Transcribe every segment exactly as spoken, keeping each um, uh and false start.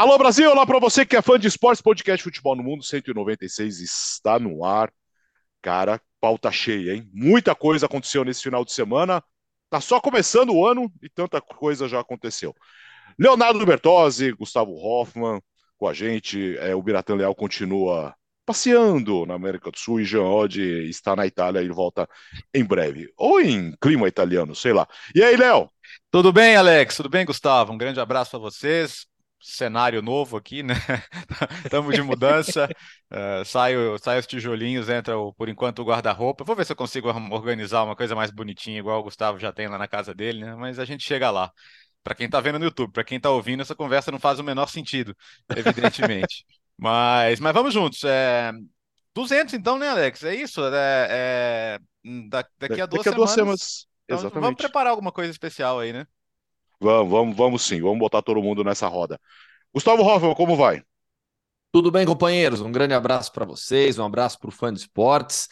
Alô Brasil, olá pra você que é fã de esportes, podcast Futebol no Mundo, cento e noventa e seis está no ar. Cara, pauta cheia, hein? Muita coisa aconteceu nesse final de semana, tá só começando o ano e tanta coisa já aconteceu. Leonardo Bertozzi, Gustavo Hoffmann com a gente, é, o Biratã Leal continua passeando na América do Sul e Jean Oddi está na Itália e volta em breve. Ou em clima italiano, sei lá. E aí, Léo? Tudo bem, Alex? Tudo bem, Gustavo? Um grande abraço a vocês. Cenário novo aqui, né? Estamos de mudança, uh, sai os tijolinhos, entra o, por enquanto o guarda-roupa. Vou ver se eu consigo organizar uma coisa mais bonitinha, igual o Gustavo já tem lá na casa dele, né? Mas a gente chega lá. Para quem está vendo no YouTube, para quem está ouvindo, essa conversa não faz o menor sentido, evidentemente. mas, mas vamos juntos. É... duzentos então, né, Alex? É isso? É, é... Da, daqui a duas daqui a duas semanas. semanas. Então, exatamente. Vamos preparar alguma coisa especial aí, né? Vamos, vamos, vamos sim, vamos botar todo mundo nessa roda. Gustavo Hoffmann, como vai? Tudo bem, companheiros? Um grande abraço para vocês, um abraço para o fã de esportes.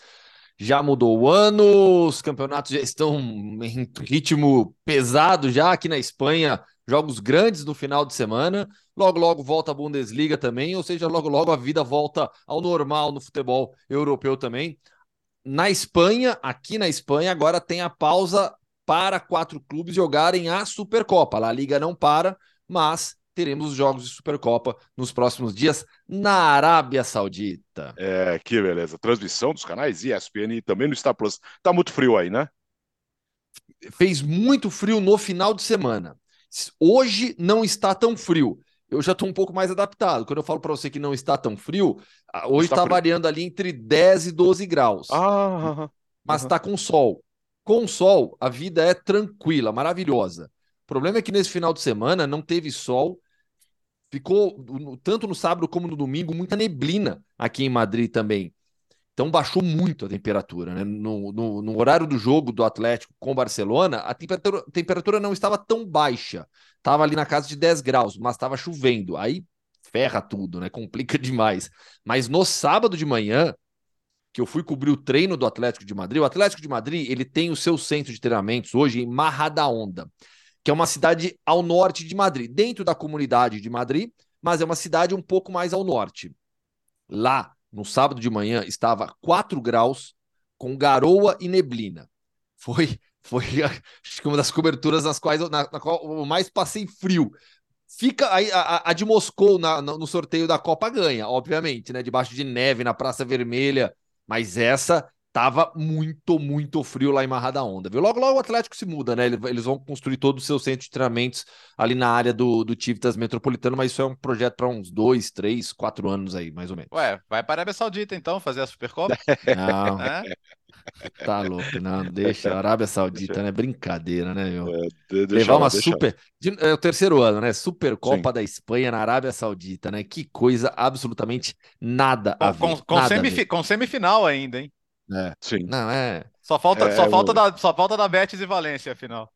Já mudou o ano, os campeonatos já estão em ritmo pesado já aqui na Espanha, jogos grandes no final de semana. Logo, logo volta a Bundesliga também, ou seja, logo, logo a vida volta ao normal no futebol europeu também. Na Espanha, aqui na Espanha, agora tem a pausa para quatro clubes jogarem a Supercopa. La Liga não para, mas teremos jogos de Supercopa nos próximos dias na Arábia Saudita. É, que beleza. Transmissão dos canais E S P N e também no Star Plus. Tá muito frio aí, né? Fez muito frio no final de semana. Hoje não está tão frio. Eu já estou um pouco mais adaptado. Quando eu falo para você que não está tão frio, hoje está tá variando ali entre dez e doze graus. Ah, mas está ah, com sol. Com o sol, a vida é tranquila, maravilhosa. O problema é que nesse final de semana não teve sol. Ficou, tanto no sábado como no domingo, muita neblina aqui em Madrid também. Então baixou muito a temperatura, né? No, no, no horário do jogo do Atlético com o Barcelona, a temperatura, a temperatura não estava tão baixa. Estava ali na casa de dez graus, mas estava chovendo. Aí ferra tudo, né? Complica demais. Mas no sábado de manhã, que eu fui cobrir o treino do Atlético de Madrid. O Atlético de Madrid, ele tem o seu centro de treinamentos hoje em Majadahonda, que é uma cidade ao norte de Madrid, dentro da comunidade de Madrid, mas é uma cidade um pouco mais ao norte. Lá, no sábado de manhã, estava quatro graus, com garoa e neblina. Foi, foi acho que uma das coberturas nas quais eu, na, na qual eu mais passei frio. Fica a, a, a de Moscou na, no sorteio da Copa ganha, obviamente, né? Debaixo de neve, na Praça Vermelha. Mas essa tava muito, muito frio lá em Majadahonda, viu? Logo, logo o Atlético se muda, né? Eles vão construir todo o seu centro de treinamentos ali na área do, do Civitas Metropolitano, mas isso é um projeto para uns dois, três, quatro anos aí, mais ou menos. Ué, vai para a Arábia Saudita, então, fazer a Supercopa? Não, é? Tá louco, não, deixa a Arábia Saudita, né? Brincadeira, né, meu? É, de, levar uma deixa. super... De, é o terceiro ano, né? Supercopa da Espanha na Arábia Saudita, né? Que coisa absolutamente nada a ver. Com, com, nada semif- a ver. Com semifinal ainda, hein? É. Sim. Não, é... Só falta, é, só, falta eu... da, só falta da Betis e Valência, afinal.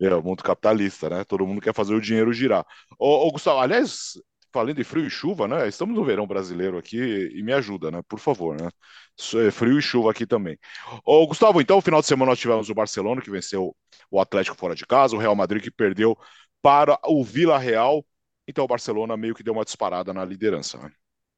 É, o mundo capitalista, né? Todo mundo quer fazer o dinheiro girar. Ô, ô Gustavo, aliás, falando de frio e chuva, né? Estamos no verão brasileiro aqui e me ajuda, né? Por favor, né? Frio e chuva aqui também. Ô, Gustavo, então, no final de semana nós tivemos o Barcelona, que venceu o Atlético fora de casa, o Real Madrid que perdeu para o Vila Real. Então o Barcelona meio que deu uma disparada na liderança, né?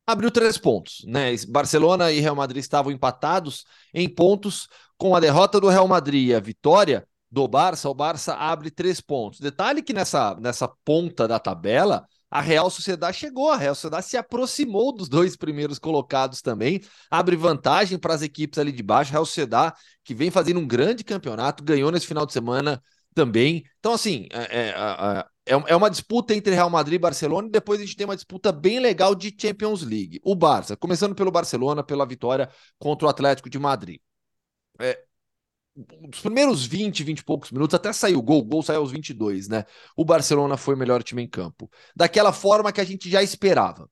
Abriu três pontos, né? Barcelona e Real Madrid estavam empatados em pontos. Com a derrota do Real Madrid e a vitória do Barça, o Barça abre três pontos. Detalhe que nessa, nessa ponta da tabela, a Real Sociedad chegou, a Real Sociedad se aproximou dos dois primeiros colocados também, abre vantagem para as equipes ali de baixo. A Real Sociedad, que vem fazendo um grande campeonato, ganhou nesse final de semana também. Então, assim, é, é, é uma disputa entre Real Madrid e Barcelona, e depois a gente tem uma disputa bem legal de Champions League. O Barça, começando pelo Barcelona, pela vitória contra o Atlético de Madrid. É, os primeiros vinte, vinte e poucos minutos, até saiu o gol, o gol saiu aos vinte e dois, né? O Barcelona foi o melhor time em campo. Daquela forma que a gente já esperava.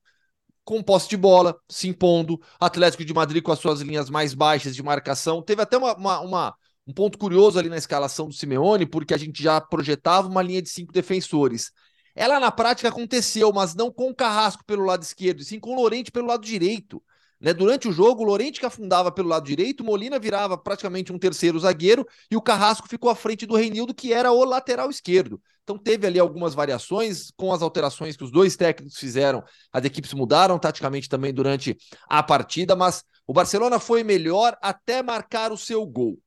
Com posse de bola, se impondo, Atlético de Madrid com as suas linhas mais baixas de marcação. Teve até uma, uma, uma, um ponto curioso ali na escalação do Simeone, porque a gente já projetava uma linha de cinco defensores. Ela na prática aconteceu, mas não com o Carrasco pelo lado esquerdo, e sim com o Llorente pelo lado direito. Né? Durante o jogo, o Lorente que afundava pelo lado direito, Molina virava praticamente um terceiro zagueiro e o Carrasco ficou à frente do Reinildo, que era o lateral esquerdo. Então teve ali algumas variações, com as alterações que os dois técnicos fizeram, as equipes mudaram taticamente também durante a partida, mas o Barcelona foi melhor até marcar o seu gol.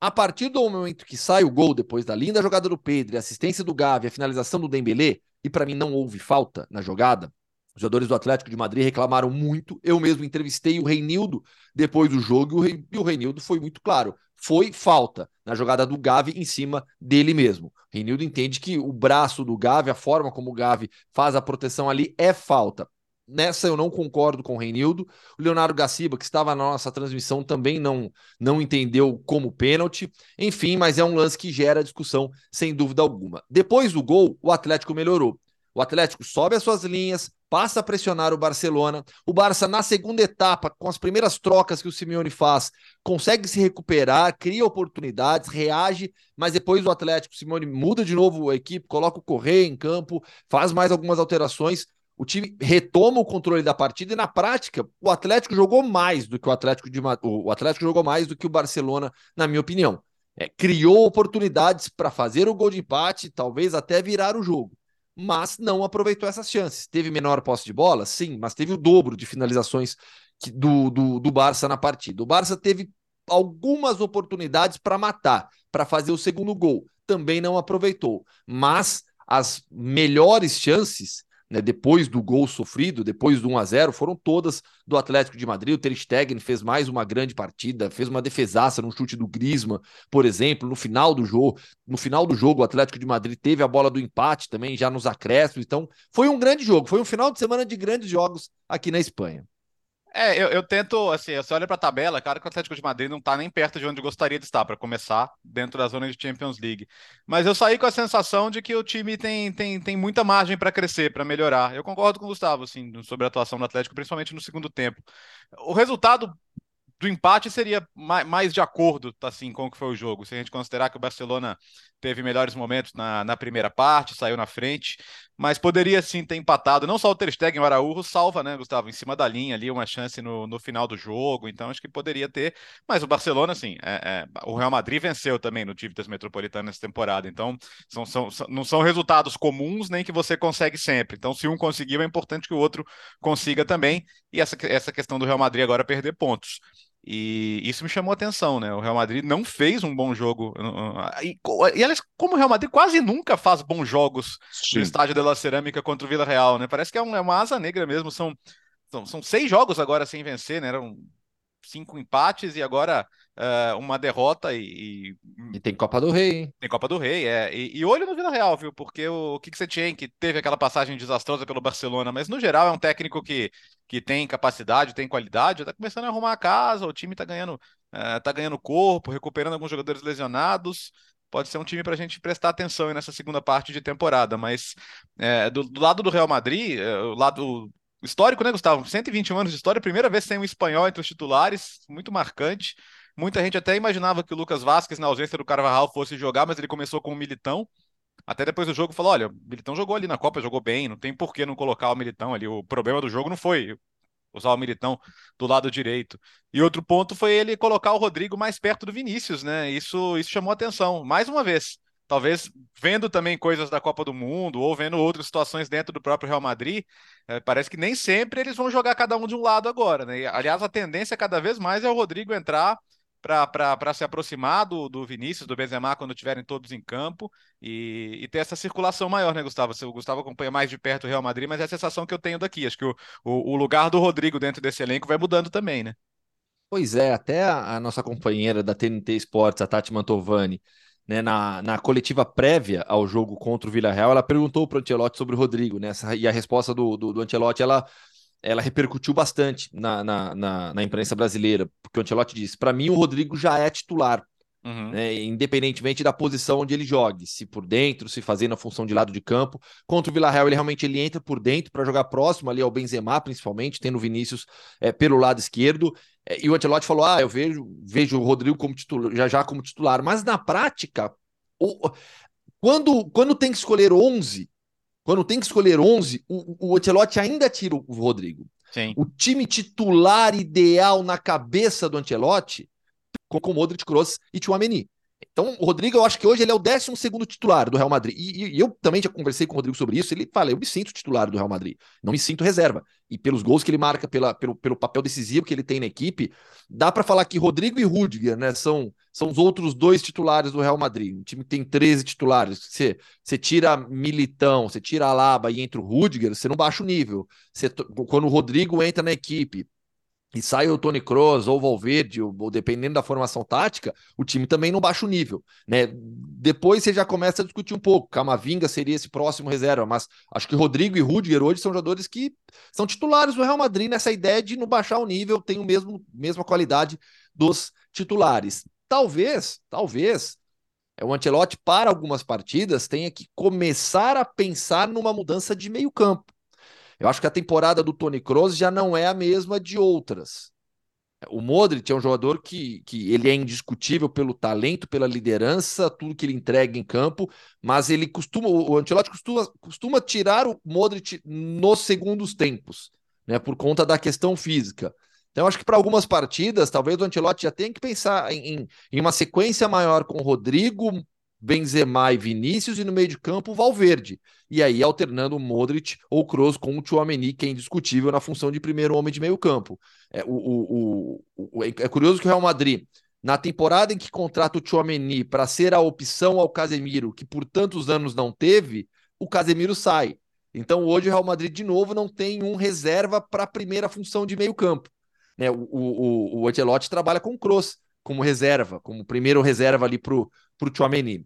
A partir do momento que sai o gol, depois da linda jogada do Pedro, a assistência do Gavi, a finalização do Dembélé, e para mim não houve falta na jogada, os jogadores do Atlético de Madrid reclamaram muito. Eu mesmo entrevistei o Reinildo depois do jogo e o Reinildo foi muito claro. Foi falta na jogada do Gavi em cima dele mesmo. O Reinildo entende que o braço do Gavi, a forma como o Gavi faz a proteção ali é falta. Nessa eu não concordo com o Reinildo. O Leonardo Gaciba, que estava na nossa transmissão, também não, não entendeu como pênalti. Enfim, mas é um lance que gera discussão, sem dúvida alguma. Depois do gol, o Atlético melhorou. O Atlético sobe as suas linhas, passa a pressionar o Barcelona. O Barça, na segunda etapa, com as primeiras trocas que o Simeone faz, consegue se recuperar, cria oportunidades, reage, mas depois o Atlético, o Simeone muda de novo a equipe, coloca o Correa em campo, faz mais algumas alterações. O time retoma o controle da partida e, na prática, o Atlético jogou mais do que o Atlético de Madrid, o Atlético jogou mais do que o Barcelona, na minha opinião. É, criou oportunidades para fazer o gol de empate, talvez até virar o jogo, mas não aproveitou essas chances. Teve menor posse de bola? Sim, mas teve o dobro de finalizações do, do, do Barça na partida. O Barça teve algumas oportunidades para matar, para fazer o segundo gol. Também não aproveitou. Mas as melhores chances, né, depois do gol sofrido, depois do um a zero, foram todas do Atlético de Madrid. O Ter Stegen fez mais uma grande partida, fez uma defesaça num chute do Griezmann, por exemplo, no final do jogo. No final do jogo, o Atlético de Madrid teve a bola do empate também, já nos acréscimos. Então, foi um grande jogo, foi um final de semana de grandes jogos aqui na Espanha. É, eu, eu tento, assim, você olha pra tabela, cara, que o Atlético de Madrid não tá nem perto de onde gostaria de estar, pra começar, dentro da zona de Champions League. Mas eu saí com a sensação de que o time tem, tem, tem muita margem pra crescer, pra melhorar. Eu concordo com o Gustavo, assim, sobre a atuação do Atlético, principalmente no segundo tempo. O resultado do empate seria mais de acordo, assim, com o que foi o jogo. Se a gente considerar que o Barcelona teve melhores momentos na, na primeira parte, saiu na frente, mas poderia sim ter empatado. Não só o Ter Stegen, o Araújo salva, né, Gustavo, em cima da linha ali, uma chance no, no final do jogo, então acho que poderia ter, mas o Barcelona, assim, é, é, o Real Madrid venceu também no Civitas Metropolitano essa temporada, então são, são, são, não são resultados comuns nem que você consegue sempre, então se um conseguiu é importante que o outro consiga também, e essa, essa questão do Real Madrid agora perder pontos. E isso me chamou a atenção, né? O Real Madrid não fez um bom jogo. E, e aliás, como o Real Madrid quase nunca faz bons jogos no estádio de La Cerâmica contra o Vila Real, né? Parece que é, um, é uma asa negra mesmo. São, são, são seis jogos agora sem vencer, né? Eram cinco empates e agora uh, uma derrota. E, e... e tem Copa do Rei, hein? Tem Copa do Rei, é. E, e olho no Vila Real, viu? Porque o que você tinha, que teve aquela passagem desastrosa pelo Barcelona, mas no geral é um técnico que. que tem capacidade, tem qualidade, tá começando a arrumar a casa, o time tá ganhando, uh, tá ganhando corpo, recuperando alguns jogadores lesionados, pode ser um time pra gente prestar atenção nessa segunda parte de temporada, mas é, do, do lado do Real Madrid, é, o lado histórico, né, Gustavo? cento e vinte e um anos de história, primeira vez sem um espanhol entre os titulares, muito marcante, muita gente até imaginava que o Lucas Vázquez, na ausência do Carvajal, fosse jogar, mas ele começou com o Militão. Até depois do jogo falou, olha, o Militão jogou ali na Copa, jogou bem, não tem por que não colocar o Militão ali. O problema do jogo não foi usar o Militão do lado direito. E outro ponto foi ele colocar o Rodrigo mais perto do Vinícius, né? Isso, isso chamou atenção, mais uma vez. Talvez vendo também coisas da Copa do Mundo ou vendo outras situações dentro do próprio Real Madrid, é, parece que nem sempre eles vão jogar cada um de um lado agora, né? E, aliás, a tendência cada vez mais é o Rodrigo entrar para se aproximar do, do Vinícius, do Benzema, quando estiverem todos em campo, e, e ter essa circulação maior, né, Gustavo? O Gustavo acompanha mais de perto o Real Madrid, mas é a sensação que eu tenho daqui. Acho que o, o, o lugar do Rodrigo dentro desse elenco vai mudando também, né? Pois é, até a, a nossa companheira da T N T Sports, a Tati Mantovani, né, na, na coletiva prévia ao jogo contra o Vila Real, ela perguntou para o Ancelotti sobre o Rodrigo, né, essa, e a resposta do, do, do Ancelotti, ela... ela repercutiu bastante na, na, na, na imprensa brasileira, porque o Ancelotti disse, para mim o Rodrigo já é titular, uhum. né, independentemente da posição onde ele jogue, se por dentro, se fazendo a função de lado de campo. Contra o Vila Real, ele realmente ele entra por dentro para jogar próximo ali ao Benzema, principalmente, tendo o Vinícius é, pelo lado esquerdo. É, e o Ancelotti falou, ah, eu vejo, vejo o Rodrigo como titular, já já como titular, mas na prática, o, quando, quando tem que escolher onze, Quando tem que escolher onze, o, o Ancelotti ainda tira o Rodrigo. Sim. O time titular ideal na cabeça do Ancelotti, com, com Modric, Kroos e Tchouameni. Então, o Rodrigo, eu acho que hoje ele é o décimo segundo titular do Real Madrid. E, e eu também já conversei com o Rodrigo sobre isso. Ele fala, eu me sinto titular do Real Madrid. Não me sinto reserva. E pelos gols que ele marca, pela, pelo, pelo papel decisivo que ele tem na equipe, dá para falar que Rodrigo e Rüdiger, né, são, são os outros dois titulares do Real Madrid. Um time que tem treze titulares. Você, você tira Militão, você tira Alaba e entra o Rüdiger, você não baixa o nível. Você, quando o Rodrigo entra na equipe, e sai o Toni Kroos ou o Valverde, ou dependendo da formação tática, o time também não baixa o nível, né? Depois você já começa a discutir um pouco. Camavinga seria esse próximo reserva, mas acho que Rodrigo e Rüdiger hoje são jogadores que são titulares do Real Madrid nessa ideia de não baixar o nível, tem o mesmo mesma qualidade dos titulares. Talvez, talvez, o Ancelotti para algumas partidas tenha que começar a pensar numa mudança de meio campo. Eu acho que a temporada do Toni Kroos já não é a mesma de outras. O Modric é um jogador que, que ele é indiscutível pelo talento, pela liderança, tudo que ele entrega em campo, mas ele costuma, o Ancelotti costuma, costuma tirar o Modric nos segundos tempos, né, por conta da questão física. Então eu acho que para algumas partidas, talvez o Ancelotti já tenha que pensar em, em uma sequência maior com o Rodrigo, Benzema e Vinícius, e no meio de campo o Valverde, e aí alternando o Modric ou o Kroos com o Tchouameni, que é indiscutível na função de primeiro homem de meio campo. É, o, o, o, é curioso que o Real Madrid, na temporada em que contrata o Tchouameni para ser a opção ao Casemiro, que por tantos anos não teve, o Casemiro sai. Então hoje o Real Madrid de novo não tem um reserva para a primeira função de meio campo, né? O, o, o Ancelotti trabalha com o Kroos como reserva, como primeiro reserva ali para o Tchouameni.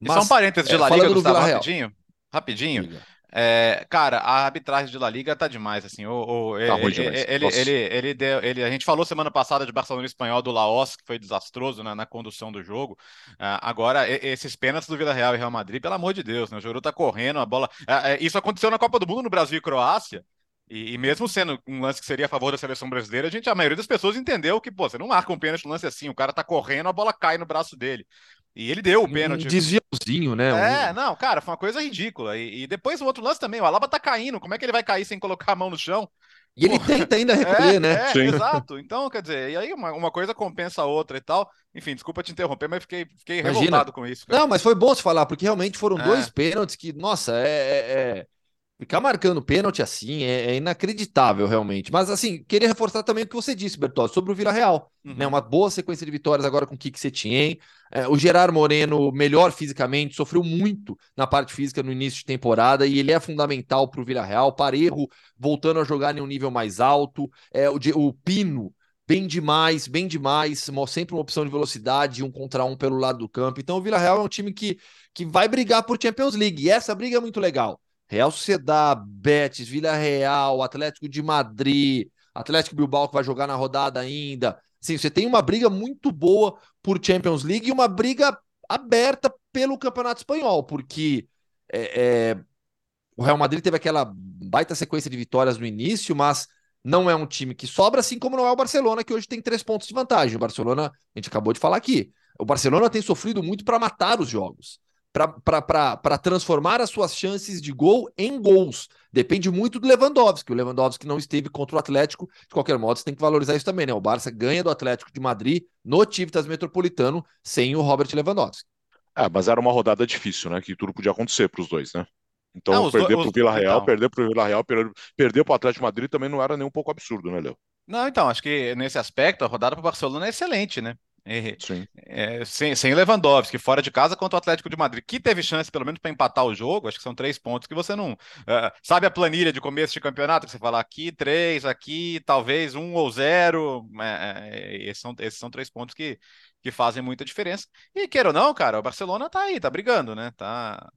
Mas, e só um parênteses de La Liga, Gustavo, rapidinho, rapidinho. É, cara, a arbitragem de La Liga tá demais, assim, o, o, tá ele, demais. Ele, ele, ele, deu, ele, a gente falou semana passada de Barcelona espanhol do Laos, que foi desastroso, né, na condução do jogo. Uh, agora, esses pênaltis do Vila Real e Real Madrid, pelo amor de Deus, né, o Juru tá correndo, a bola... Uh, isso aconteceu na Copa do Mundo no Brasil e Croácia, e, e mesmo sendo um lance que seria a favor da seleção brasileira, a gente, a maioria das pessoas entendeu que, pô, você não marca um pênalti no lance assim, o cara tá correndo, a bola cai no braço dele. E ele deu o pênalti. Um desviozinho, né? É, não, cara, foi uma coisa ridícula. E, e depois o outro lance também, o Alaba tá caindo. Como é que ele vai cair sem colocar a mão no chão? E ele tenta ainda recolher, é, né? É, sim, exato. Então, quer dizer, e aí uma, uma coisa compensa a outra e tal. Enfim, desculpa te interromper, mas fiquei, fiquei revoltado com isso, cara. Não, mas foi bom se falar, porque realmente foram é. dois pênaltis que, nossa, é... é, é... Ficar marcando pênalti assim é, é inacreditável, realmente. Mas, assim, queria reforçar também o que você disse, Bertozzi, sobre o Vila Real. Uhum. Né? Uma boa sequência de vitórias agora com o Kik Setien. É, o Gerard Moreno, melhor fisicamente, sofreu muito na parte física no início de temporada e ele é fundamental para o Vila Real. Parejo voltando a jogar em um nível mais alto. É, o, o Pino, bem demais, bem demais. Sempre uma opção de velocidade, um contra um pelo lado do campo. Então, o Vila Real é um time que, que vai brigar por Champions League. E essa briga é muito legal. Real Sociedad, Betis, Vila Real, Atlético de Madrid, Atlético Bilbao que vai jogar na rodada ainda. Sim, você tem uma briga muito boa por Champions League e uma briga aberta pelo Campeonato Espanhol, porque é, é, o Real Madrid teve aquela baita sequência de vitórias no início, mas não é um time que sobra, assim como não é o Barcelona, que hoje tem três pontos de vantagem. O Barcelona, a gente acabou de falar aqui, o Barcelona tem sofrido muito para matar os jogos, para transformar as suas chances de gol em gols. Depende muito do Lewandowski. O Lewandowski não esteve contra o Atlético. De qualquer modo, você tem que valorizar isso também, né? O Barça ganha do Atlético de Madrid no Civitas Metropolitano sem o Robert Lewandowski. É, mas era uma rodada difícil, né? Que tudo podia acontecer para os dois, né? Então, não, perder para o Vila Real, perder para o Vila Real, perder para o Atlético de Madrid também não era nem um pouco absurdo, né, Léo? Não, então, acho que nesse aspecto, a rodada para o Barcelona é excelente, né? Sim. É, sem, sem Lewandowski, fora de casa contra o Atlético de Madrid, que teve chance pelo menos para empatar o jogo. Acho que são três pontos que você não... Uh, sabe a planilha de começo de campeonato? Que você fala aqui, três, aqui, talvez um ou zero. É, esses, são, esses são três pontos que, que fazem muita diferença. E queira ou não, cara, o Barcelona tá aí, tá brigando, né? Tá...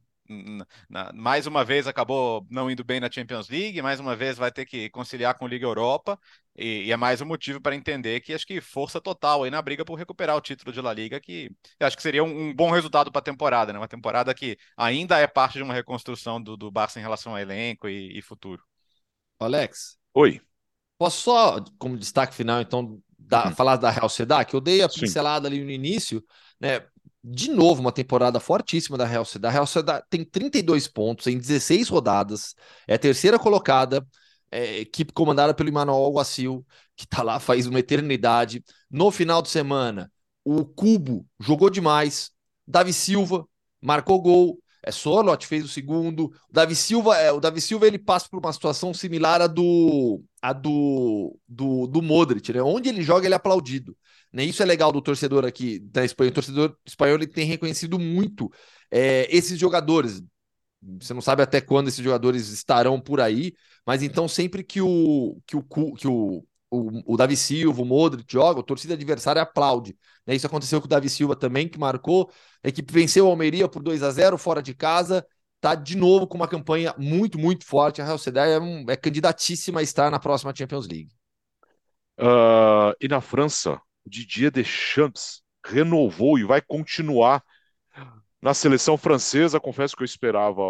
mais uma vez acabou não indo bem na Champions League, mais uma vez vai ter que conciliar com a Liga Europa, e, e é mais um motivo para entender que acho que força total aí na briga por recuperar o título de La Liga, que eu acho que seria um, um bom resultado para a temporada, né? Uma temporada que ainda é parte de uma reconstrução do, do Barça em relação ao elenco e, e futuro. Alex, oi. Posso só, como destaque final, então, da, uhum. falar da Real Sociedad, que eu dei a pincelada Sim. ali no início, né? De novo, uma temporada fortíssima da Real Sociedad. A Real Sociedad tem trinta e dois pontos em dezesseis rodadas, é a terceira colocada, é, equipe comandada pelo Emmanuel Alguacil, que tá lá faz uma eternidade. No final de semana, o Cubo jogou demais, Davi Silva marcou gol, é Sorloth fez o segundo, o Davi Silva, é, o Davi Silva ele passa por uma situação similar à do, à do, do, do Modric, né? Onde ele joga ele é aplaudido, né? Isso é legal do torcedor aqui da Espanha, o torcedor espanhol ele tem reconhecido muito é, esses jogadores. Você não sabe até quando esses jogadores estarão por aí, mas então sempre que o, que o, que o, o, o Davi Silva, o Modric joga, a torcida adversária aplaude. Isso aconteceu com o Davi Silva também, que marcou. A equipe venceu o Almeria por dois a zero fora de casa, está de novo com uma campanha muito, muito forte. A Real Sociedad é, um, é candidatíssima a estar na próxima Champions League. Uh, e na França, o Didier Deschamps renovou e vai continuar na seleção francesa. Confesso que eu esperava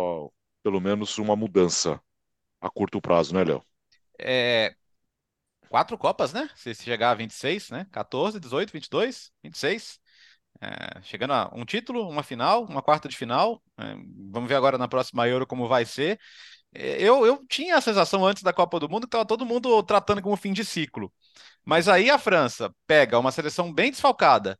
pelo menos uma mudança a curto prazo, né, Léo? É... Quatro Copas, né? Se chegar a vinte e seis, né? quatorze, dezoito, vinte e dois, vinte e seis. É... Chegando a um título, uma final, uma quarta de final. É... Vamos ver agora na próxima Euro como vai ser. É... Eu, eu tinha a sensação antes da Copa do Mundo que estava todo mundo tratando como fim de ciclo. Mas aí a França pega uma seleção bem desfalcada,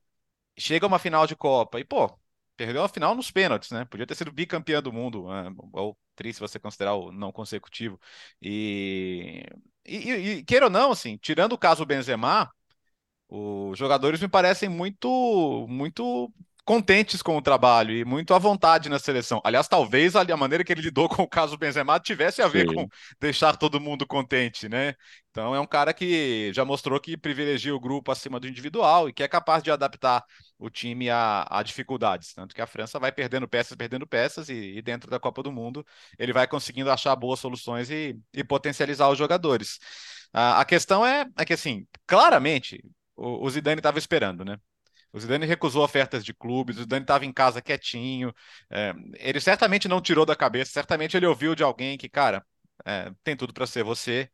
chega a uma final de Copa e, pô, perdeu a final nos pênaltis, né? Podia ter sido bicampeã do mundo, né? Ou tri, se você considerar o não consecutivo. E, e, e queira ou não, assim, tirando o caso Benzema, os jogadores me parecem muito, muito contentes com o trabalho e muito à vontade na seleção. Aliás, talvez a maneira que ele lidou com o caso Benzema tivesse a ver Sim. com deixar todo mundo contente, né? Então é um cara que já mostrou que privilegia o grupo acima do individual e que é capaz de adaptar o time a, a dificuldades. Tanto que a França vai perdendo peças, perdendo peças e, e dentro da Copa do Mundo ele vai conseguindo achar boas soluções e, e potencializar os jogadores. A, a questão é, é que, assim, claramente o, o Zidane estava esperando, né? O Zidane recusou ofertas de clubes, o Zidane estava em casa quietinho, é, ele certamente não tirou da cabeça, certamente ele ouviu de alguém que, cara, é, tem tudo para ser você.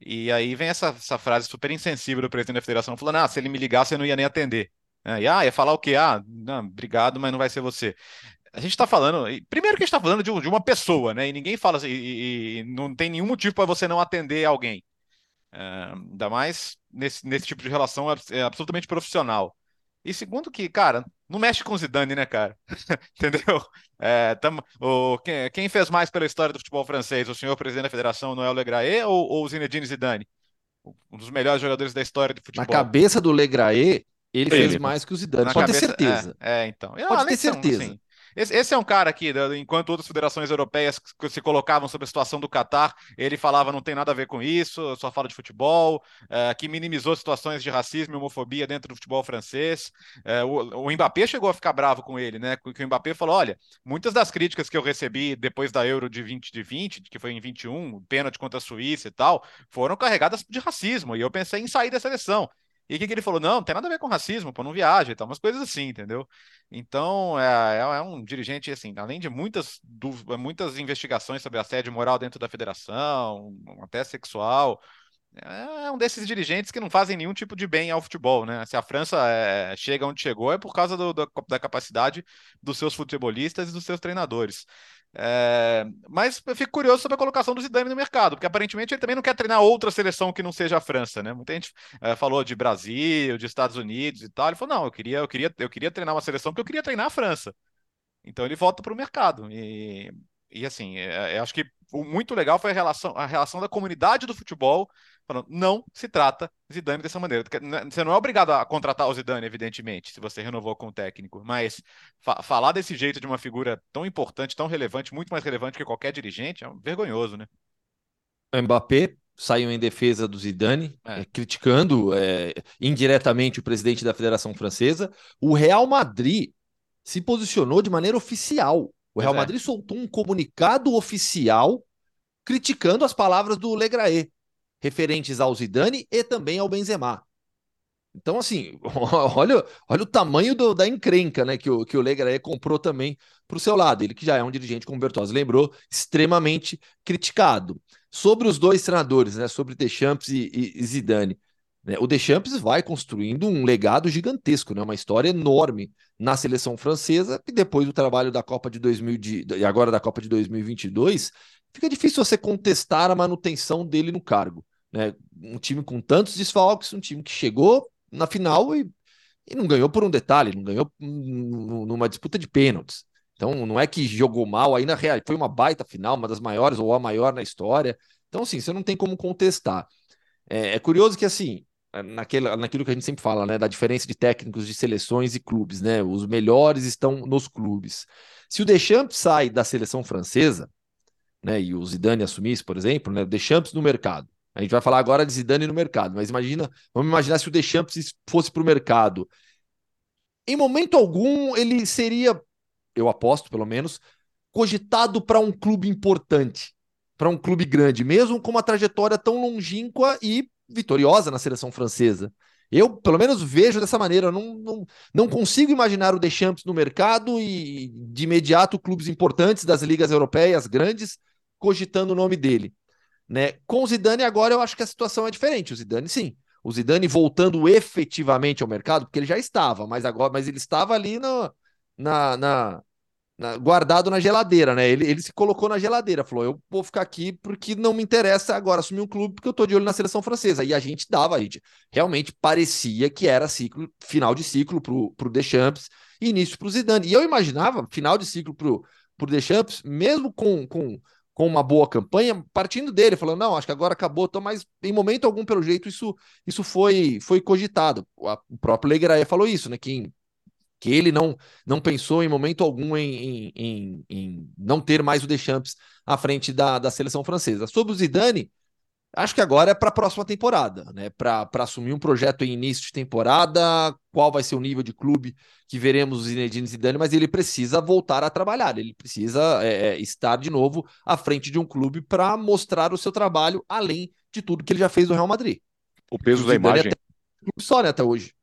E aí vem essa, essa frase super insensível do presidente da federação, falando, ah, se ele me ligasse eu não ia nem atender. É, e, ah, ia falar o quê? Ah, não, obrigado, mas não vai ser você. A gente está falando, primeiro que a gente está falando de, de uma pessoa, né? E ninguém fala assim, e, e não tem nenhum motivo para você não atender alguém. É, ainda mais nesse, nesse tipo de relação é absolutamente profissional. E segundo que, cara, não mexe com o Zidane, né, cara? Entendeu? É, tamo, o, quem, quem fez mais pela história do futebol francês? O senhor presidente da federação, Noël Le Graët, ou, ou o Zinedine Zidane? Um dos melhores jogadores da história do futebol. Na cabeça do Le Graët, ele, ele fez mais que o Zidane. Pode cabeça, ter certeza. É, é então. Pode ah, ter então, certeza. Assim, esse, esse é um cara que, enquanto outras federações europeias se colocavam sobre a situação do Qatar, ele falava não tem nada a ver com isso, eu só falo de futebol, é, que minimizou situações de racismo e homofobia dentro do futebol francês. É, o, o Mbappé chegou a ficar bravo com ele, né? Que o Mbappé falou, olha, muitas das críticas que eu recebi depois da Euro de vinte, de vinte, que foi em vinte e um, pênalti contra a Suíça e tal, foram carregadas de racismo, e eu pensei em sair da seleção. E o que, que ele falou? Não, não tem nada a ver com racismo, pô, não viaja e tal, umas coisas assim, entendeu? Então, é, é um dirigente, assim, além de muitas, dúvidas, muitas investigações sobre assédio moral dentro da federação, até sexual, é um desses dirigentes que não fazem nenhum tipo de bem ao futebol, né? Se a França é, chega onde chegou é por causa do, do, da capacidade dos seus futebolistas e dos seus treinadores. É, mas eu fico curioso sobre a colocação do Zidane no mercado, porque aparentemente ele também não quer treinar outra seleção que não seja a França, né? Muita gente é, falou de Brasil, de Estados Unidos e tal. Ele falou, não, eu queria, eu queria, eu queria treinar uma seleção porque eu queria treinar a França. Então ele volta para o mercado. E, e assim, é, eu acho que o muito legal foi a relação, a relação da comunidade do futebol, falando, não se trata Zidane dessa maneira. Você não é obrigado a contratar o Zidane, evidentemente, se você renovou com o técnico, mas fa- falar desse jeito de uma figura tão importante, tão relevante, muito mais relevante que qualquer dirigente, é um vergonhoso, né? Mbappé saiu em defesa do Zidane, é. criticando é, indiretamente o presidente da Federação Francesa. O Real Madrid se posicionou de maneira oficial. O Real é. Madrid soltou um comunicado oficial criticando as palavras do Le Graët, referentes ao Zidane e também ao Benzema. Então, assim, olha, olha o tamanho do, da encrenca, né, que o, que o Le Graët comprou também para o seu lado. Ele que já é um dirigente, como o Bertozzi lembrou, extremamente criticado. Sobre os dois treinadores, né, sobre Deschamps e, e Zidane, O Deschamps vai construindo um legado gigantesco, né? Uma história enorme na seleção francesa, e depois do trabalho da Copa de dois mil e agora da Copa de dois mil e vinte e dois, fica difícil você contestar a manutenção dele no cargo, né? Um time com tantos desfalques, um time que chegou na final e, e não ganhou por um detalhe, não ganhou numa disputa de pênaltis. Então não é que jogou mal, ainda foi uma baita final, uma das maiores ou a maior na história. Então assim, você não tem como contestar. É, é curioso que assim, Naquela, naquilo que a gente sempre fala, né, da diferença de técnicos de seleções e clubes, né, os melhores estão nos clubes. Se o Deschamps sai da seleção francesa, né, e o Zidane assumisse, por exemplo, né, o Deschamps no mercado, a gente vai falar agora de Zidane no mercado, mas imagina, vamos imaginar se o Deschamps fosse para o mercado, em momento algum ele seria, eu aposto pelo menos, cogitado para um clube importante, para um clube grande, mesmo com uma trajetória tão longínqua e vitoriosa na seleção francesa. Eu, pelo menos, vejo dessa maneira. Eu não, não, não consigo imaginar o Deschamps no mercado e, de imediato, clubes importantes das ligas europeias grandes cogitando o nome dele, né? Com o Zidane, agora, eu acho que a situação é diferente. O Zidane, sim. O Zidane voltando efetivamente ao mercado, porque ele já estava, mas agora, mas ele estava ali no, na, na, na, guardado na geladeira, né? Ele, ele se colocou na geladeira, falou, eu vou ficar aqui porque não me interessa agora assumir um clube porque eu tô de olho na seleção francesa. E a gente dava, a gente realmente parecia que era ciclo, final de ciclo pro, pro Deschamps e início pro Zidane. E eu imaginava final de ciclo pro, pro Deschamps, mesmo com, com, com uma boa campanha, partindo dele, falando, não, acho que agora acabou, tô, mas em momento algum, pelo jeito, isso, isso foi, foi cogitado. O próprio Le Graët falou isso, né, que em, que ele não, não pensou em momento algum em, em, em, em não ter mais o Deschamps à frente da, da seleção francesa. Sobre o Zidane, acho que agora é para a próxima temporada, né? Para assumir um projeto em início de temporada, qual vai ser o nível de clube que veremos o Zinedine Zidane, mas ele precisa voltar a trabalhar, ele precisa é, estar de novo à frente de um clube para mostrar o seu trabalho, além de tudo que ele já fez no Real Madrid. O peso o da imagem... É só, né, até hoje.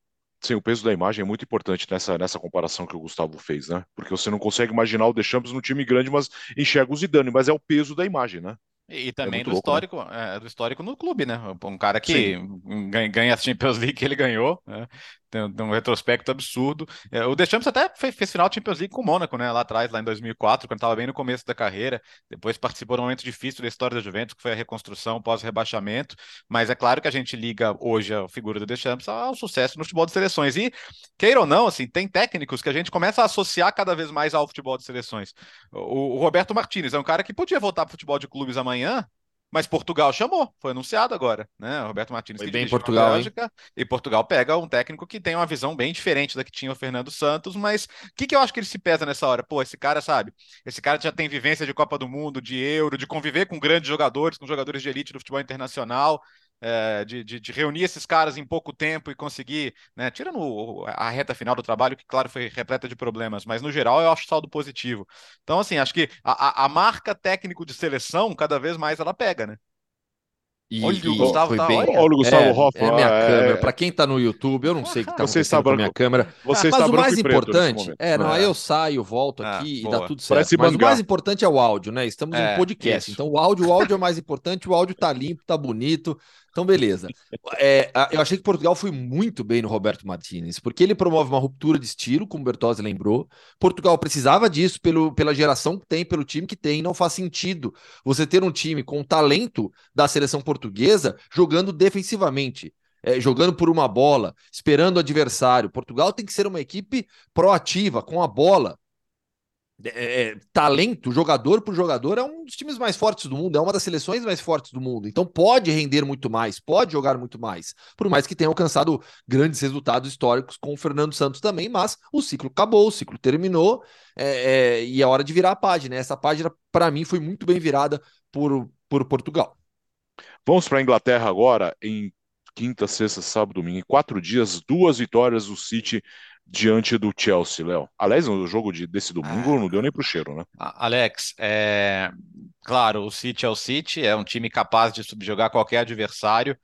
Sim, o peso da imagem é muito importante nessa, nessa comparação que o Gustavo fez, né? Porque você não consegue imaginar o Deschamps num time grande, mas enxerga o Zidane, mas é o peso da imagem, né? E também é do, louco, histórico, né? É, do histórico no clube, né? Um cara que ganha, ganha a Champions League que ele ganhou, né? Tem, tem um retrospecto absurdo. É, o Deschamps até fez, fez final de Champions League com o Mônaco, né? Lá atrás, lá em dois mil e quatro, quando estava bem no começo da carreira. Depois participou de um momento difícil da história da Juventus, que foi a reconstrução pós-rebaixamento. Mas é claro que a gente liga hoje a figura do Deschamps ao sucesso no futebol de seleções. E, queira ou não, assim, tem técnicos que a gente começa a associar cada vez mais ao futebol de seleções. O, o Roberto Martínez é um cara que podia voltar para o futebol de clubes amanhã, mas Portugal chamou, foi anunciado agora, né? Roberto Martínez foi que bem Portugal, Bélgica, e Portugal pega um técnico que tem uma visão bem diferente da que tinha o Fernando Santos, mas o que, que eu acho que ele se pesa nessa hora? Pô, esse cara, sabe? Esse cara já tem vivência de Copa do Mundo, de Euro, de conviver com grandes jogadores, com jogadores de elite do futebol internacional. É, de, de, de reunir esses caras em pouco tempo e conseguir, né, tirando o, a reta final do trabalho, que claro foi repleta de problemas, mas no geral eu acho saldo positivo. Então assim, acho que a, a marca técnico de seleção, cada vez mais ela pega, né? E, olha, e o Gustavo tá, bem... olha. olha o Gustavo é, Hoffmann. É minha ah, câmera, é... para quem tá no YouTube, eu não sei o que tá acontecendo está branco, com a minha câmera. Você mas está o mais importante, é, não, aí eu saio, volto ah, aqui boa. E dá tudo certo. Parece mas mangá. O mais importante é o áudio, né? Estamos é, em um podcast, isso. Então o áudio, o áudio é o mais importante, o áudio tá limpo, tá bonito. Então, beleza. É, eu achei que Portugal foi muito bem no Roberto Martínez, porque ele promove uma ruptura de estilo, como o Bertozzi lembrou. Portugal precisava disso pelo, pela geração que tem, pelo time que tem. Não faz sentido você ter um time com o talento da seleção portuguesa jogando defensivamente, é, jogando por uma bola, esperando o adversário. Portugal tem que ser uma equipe proativa, com a bola. É, talento, jogador por jogador, é um dos times mais fortes do mundo, é uma das seleções mais fortes do mundo, então pode render muito mais, pode jogar muito mais, por mais que tenha alcançado grandes resultados históricos com o Fernando Santos também, mas o ciclo acabou, o ciclo terminou, é, é, e é hora de virar a página. Essa página, para mim, foi muito bem virada por, por Portugal. Vamos para a Inglaterra agora, em quinta, sexta, sábado, domingo, em quatro dias, duas vitórias do City diante do Chelsea, Léo. Aliás, o jogo de, desse domingo ah, não deu nem pro cheiro, né? Alex, é... claro, o City é o City, é um time capaz de subjugar qualquer adversário,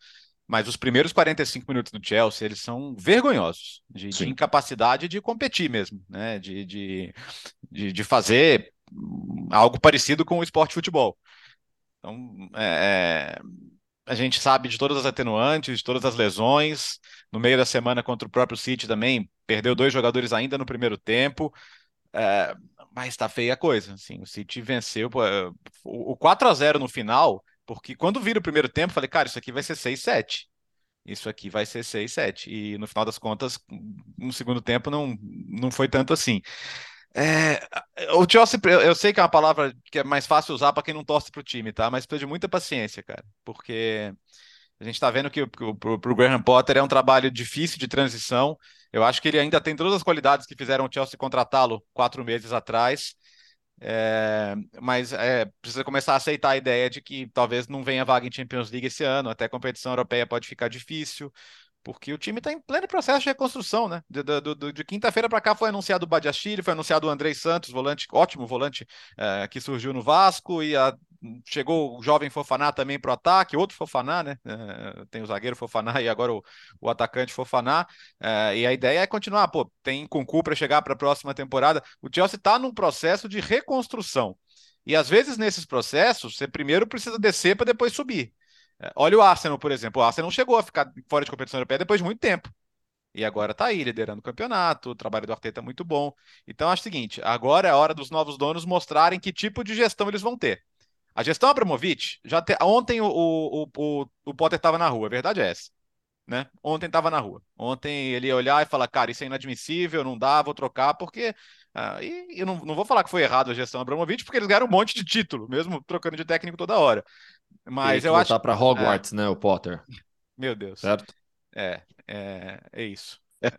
mas os primeiros quarenta e cinco minutos do Chelsea, eles são vergonhosos, de, de incapacidade de competir mesmo, né? De, de, de, de fazer algo parecido com o esporte futebol. Então, é... a gente sabe de todas as atenuantes, de todas as lesões. No meio da semana contra o próprio City também, perdeu dois jogadores ainda no primeiro tempo. É, mas tá feia a coisa. Assim, o City venceu o quatro a zero no final, porque quando vira o primeiro tempo, falei, cara, isso aqui vai ser seis a sete. Isso aqui vai ser seis a sete. E no final das contas, no segundo tempo, não, não foi tanto assim. É, o Chelsea, eu sei que é uma palavra que é mais fácil usar para quem não torce pro time, tá? Mas precisa de muita paciência, cara, porque a gente tá vendo que pro, pro, pro Graham Potter é um trabalho difícil de transição. Eu acho que ele ainda tem todas as qualidades que fizeram o Chelsea contratá-lo quatro meses atrás, é, mas é, precisa começar a aceitar a ideia de que talvez não venha vaga em Champions League esse ano, até a competição europeia pode ficar difícil, porque o time está em pleno processo de reconstrução, né? De, de, de, de quinta-feira para cá foi anunciado o Badiashile, foi anunciado o Andrei Santos, volante, ótimo volante é, que surgiu no Vasco, e a, chegou o jovem Fofaná também para o ataque, outro Fofaná, né? É, tem o zagueiro Fofaná e agora o, o atacante Fofaná, é, e a ideia é continuar, pô, tem Kunku para chegar para a próxima temporada. O Chelsea está num processo de reconstrução, e às vezes nesses processos você primeiro precisa descer para depois subir. Olha o Arsenal, por exemplo. O Arsenal chegou a ficar fora de competição europeia depois de muito tempo. E agora está aí, liderando o campeonato, o trabalho do Arteta é muito bom. Então, acho o seguinte, agora é a hora dos novos donos mostrarem que tipo de gestão eles vão ter. A gestão Abramovich, já te... ontem o, o, o, o Potter estava na rua, a verdade é essa. Né? Ontem estava na rua. Ontem ele ia olhar e falar, cara, isso é inadmissível, não dá, vou trocar, porque... Ah, e eu não, não vou falar que foi errado a gestão Abramovich, porque eles ganharam um monte de título, mesmo trocando de técnico toda hora. Mas eu acho... voltar para Hogwarts, é... né, o Potter? Meu Deus. Certo? É, é, é isso. É.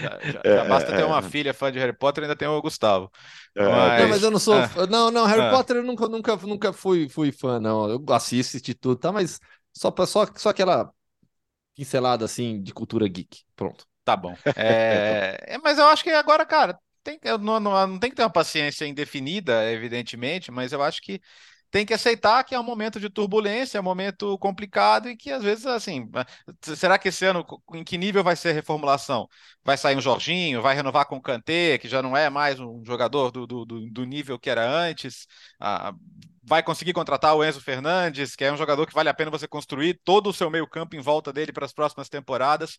Já, já, já basta ter uma filha fã de Harry Potter, ainda tem o Gustavo. Mas... Não, mas eu não sou... É. Não, não, Harry é. Potter eu nunca, nunca, nunca fui, fui fã, não. Eu assisto esse título, tá? Mas só, pra, só, só aquela... pincelada assim de cultura geek. Pronto. Tá bom. É... é, mas eu acho que agora, cara, tem... Não, não, não tem que ter uma paciência indefinida, evidentemente, mas eu acho que tem que aceitar que é um momento de turbulência, é um momento complicado e que às vezes, assim, será que esse ano, em que nível vai ser a reformulação? Vai sair um Jorginho, vai renovar com o Kanté, que já não é mais um jogador do, do, do nível que era antes? Ah, vai conseguir contratar o Enzo Fernandes, que é um jogador que vale a pena você construir todo o seu meio-campo em volta dele para as próximas temporadas.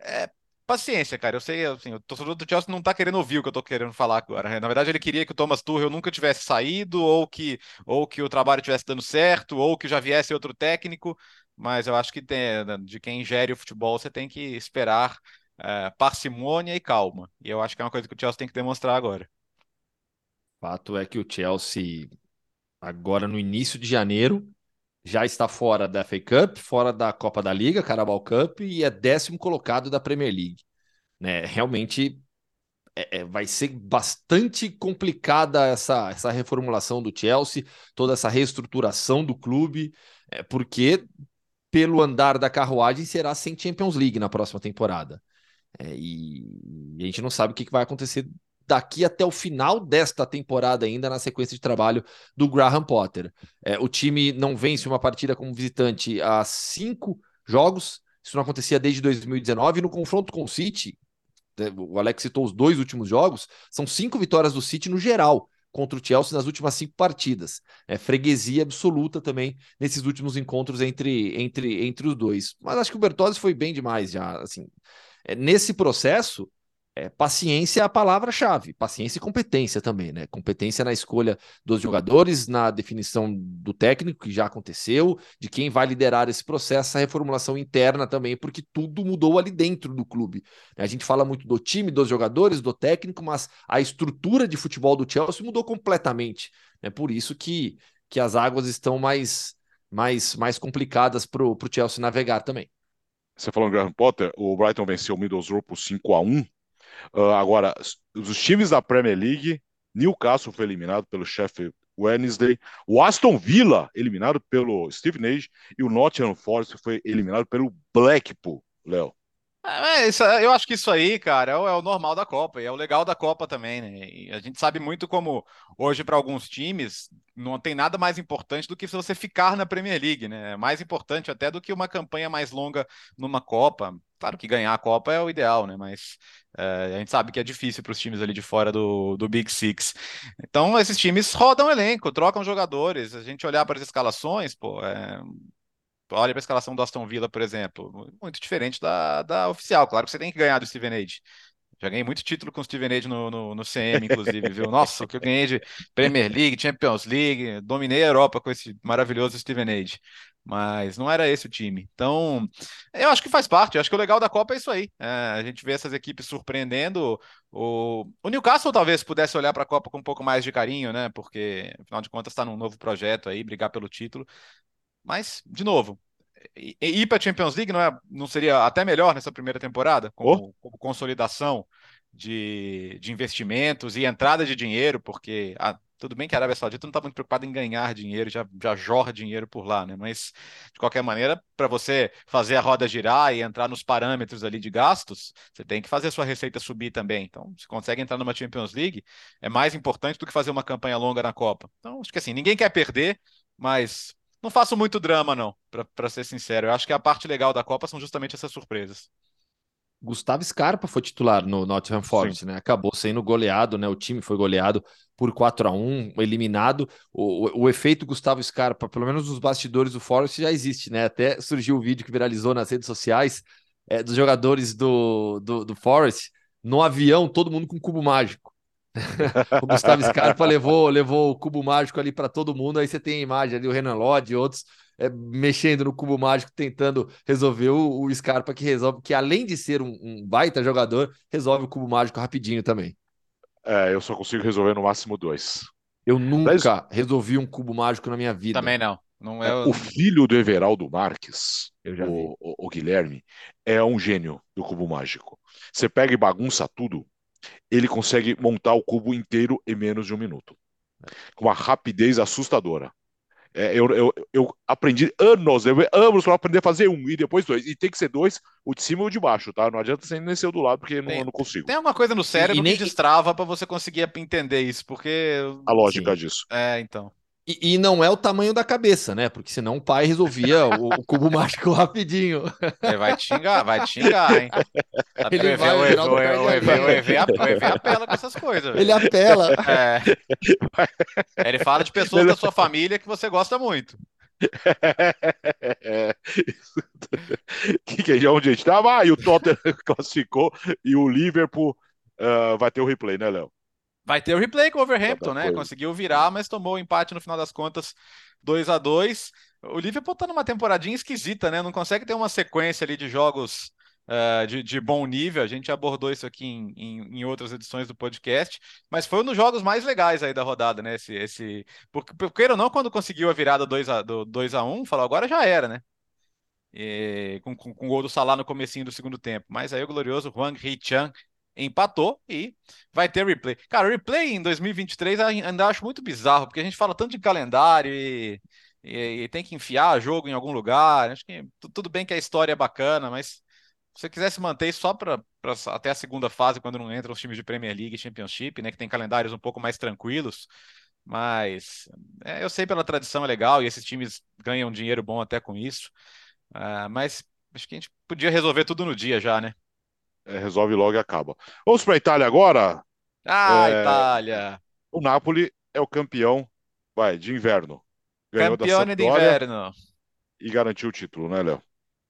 É, paciência, cara. Eu sei, assim, o torcedor do Chelsea não está querendo ouvir o que eu estou querendo falar agora. Na verdade, ele queria que o Thomas Tuchel nunca tivesse saído, ou que, ou que o trabalho estivesse dando certo, ou que já viesse outro técnico, mas eu acho que tem, de quem gere o futebol você tem que esperar é, parcimônia e calma. E eu acho que é uma coisa que o Chelsea tem que demonstrar agora. Fato é que o Chelsea... agora no início de janeiro, já está fora da F A Cup, fora da Copa da Liga, Carabao Cup, e é décimo colocado da Premier League. Né? Realmente é, é, vai ser bastante complicada essa, essa reformulação do Chelsea, toda essa reestruturação do clube, é, porque pelo andar da carruagem será sem Champions League na próxima temporada. É, e, e a gente não sabe o que, que vai acontecer daqui até o final desta temporada ainda, na sequência de trabalho do Graham Potter. É, o time não vence uma partida como visitante há cinco jogos, isso não acontecia desde dois mil e dezenove, e no confronto com o City, o Alex citou os dois últimos jogos, são cinco vitórias do City no geral contra o Chelsea nas últimas cinco partidas. É, freguesia absoluta também nesses últimos encontros entre, entre, entre os dois. Mas acho que o Bertozzi foi bem demais já. Assim, é, nesse processo, É, paciência é a palavra-chave, paciência e competência também, né? Competência na escolha dos jogadores, na definição do técnico, que já aconteceu, de quem vai liderar esse processo, a reformulação interna também, porque tudo mudou ali dentro do clube. A gente fala muito do time, dos jogadores, do técnico, mas a estrutura de futebol do Chelsea mudou completamente. É por isso que, que as águas estão mais, mais, mais complicadas para o Chelsea navegar também. Você falou em Graham Potter, o Brighton venceu o Middlesbrough por cinco a um. Uh, agora, os times da Premier League, Newcastle foi eliminado pelo Sheffield Wednesday, o Aston Villa eliminado pelo Stevenage e o Nottingham Forest foi eliminado pelo Blackpool, Léo. É, isso, eu acho que isso aí, cara, é o, é o normal da Copa, e é o legal da Copa também, né? E a gente sabe muito como hoje para alguns times não tem nada mais importante do que você ficar na Premier League, né? É mais importante até do que uma campanha mais longa numa Copa. Claro que ganhar a Copa é o ideal, né? Mas é, a gente sabe que é difícil para os times ali de fora do, do Big Six. Então esses times rodam elenco, trocam jogadores. A gente olhar para as escalações, pô... É... Olha para a escalação do Aston Villa, por exemplo, muito diferente da, da oficial. Claro que você tem que ganhar do Steven Age. Já ganhei muito título com o Steven Age no, no, no C M, inclusive, viu? Nossa, o que eu ganhei de Premier League, Champions League, dominei a Europa com esse maravilhoso Steven Age. Mas não era esse o time. Então, eu acho que faz parte. Eu acho que o legal da Copa é isso aí. É, a gente vê essas equipes surpreendendo. O, o Newcastle talvez pudesse olhar para a Copa com um pouco mais de carinho, né? Porque, afinal de contas, está num novo projeto aí, brigar pelo título. Mas, de novo, ir para a Champions League não, é, não seria até melhor nessa primeira temporada? Como, oh. como consolidação de, de investimentos e entrada de dinheiro, porque a, tudo bem que a Arábia Saudita não está muito preocupada em ganhar dinheiro, já, já jorra dinheiro por lá, né? Mas, de qualquer maneira, para você fazer a roda girar e entrar nos parâmetros ali de gastos, você tem que fazer a sua receita subir também. Então, se consegue entrar numa Champions League, é mais importante do que fazer uma campanha longa na Copa. Então, acho que assim, ninguém quer perder, mas... não faço muito drama, não, para ser sincero. Eu acho que a parte legal da Copa são justamente essas surpresas. Gustavo Scarpa foi titular no Nottingham Forest, Sim. né? Acabou sendo goleado, né? O time foi goleado por quatro a um, eliminado. O, o, o efeito Gustavo Scarpa, pelo menos nos bastidores do Forest, já existe, né? Até surgiu o vídeo que viralizou nas redes sociais é, dos jogadores do, do, do Forest no avião, todo mundo com cubo mágico. O Gustavo Scarpa levou, levou o cubo mágico ali para todo mundo. Aí você tem a imagem ali, o Renan Lodge e outros é, mexendo no cubo mágico, tentando resolver o, o Scarpa, que resolve, que além de ser um, um baita jogador, resolve o cubo mágico rapidinho também. É, eu só consigo resolver no máximo dois. Eu nunca Mas... resolvi um cubo mágico na minha vida. Também não. Não é... O filho do Everaldo Marques, o, o, o Guilherme, é um gênio do cubo mágico. Você pega e bagunça tudo. Ele consegue montar o cubo inteiro em menos de um minuto, com uma rapidez assustadora. É, eu, eu, eu aprendi anos, eu anos para aprender a fazer um e depois dois. E tem que ser dois, o de cima e o de baixo, tá? Não adianta você nem ser o do lado, porque tem, não, não consigo. Tem alguma coisa no cérebro nem... que destrava para você conseguir entender isso, porque... A lógica Sim. disso. É, então... E, e não é o tamanho da cabeça, né? Porque senão o pai resolvia o, o cubo mágico rapidinho. Ele vai te xingar, vai te xingar, hein? Até ele vai, o E V, o E V, o E V, o E V, o E V apela com essas coisas. Ele véio. apela. É. Ele fala de pessoas ele... da sua família que você gosta muito. que, que é onde a gente tava? Ah, e o Tottenham classificou e o Liverpool uh, vai ter o replay, né, Léo? Vai ter o replay com o Wolverhampton, né? Conseguiu virar, mas tomou o empate no final das contas, dois a dois. O Liverpool tá numa temporadinha esquisita, né? Não consegue ter uma sequência ali de jogos uh, de, de bom nível. A gente abordou isso aqui em, em, em outras edições do podcast, mas foi um dos jogos mais legais aí da rodada, né? Esse, esse... Porque, queira ou não, quando conseguiu a virada dois a um, falou, agora já era, né? E, com, com, com o gol do Salah no comecinho do segundo tempo. Mas aí o glorioso Hwang Hee-chan empatou e vai ter replay. Cara, o replay em dois mil e vinte e três ainda acho muito bizarro, porque a gente fala tanto de calendário e, e, e tem que enfiar jogo em algum lugar. Acho que tudo bem que a história é bacana, mas se você quisesse manter isso só para até a segunda fase, quando não entram os times de Premier League e Championship, né, que tem calendários um pouco mais tranquilos, mas é, eu sei pela tradição é legal e esses times ganham dinheiro bom até com isso, uh, mas acho que a gente podia resolver tudo no dia já, né? É, resolve logo e acaba. Vamos para a Itália agora? Ah, é... Itália! O Napoli é o campeão vai, de inverno. Ganhou campeão da de inverno. E garantiu o título, né, Léo?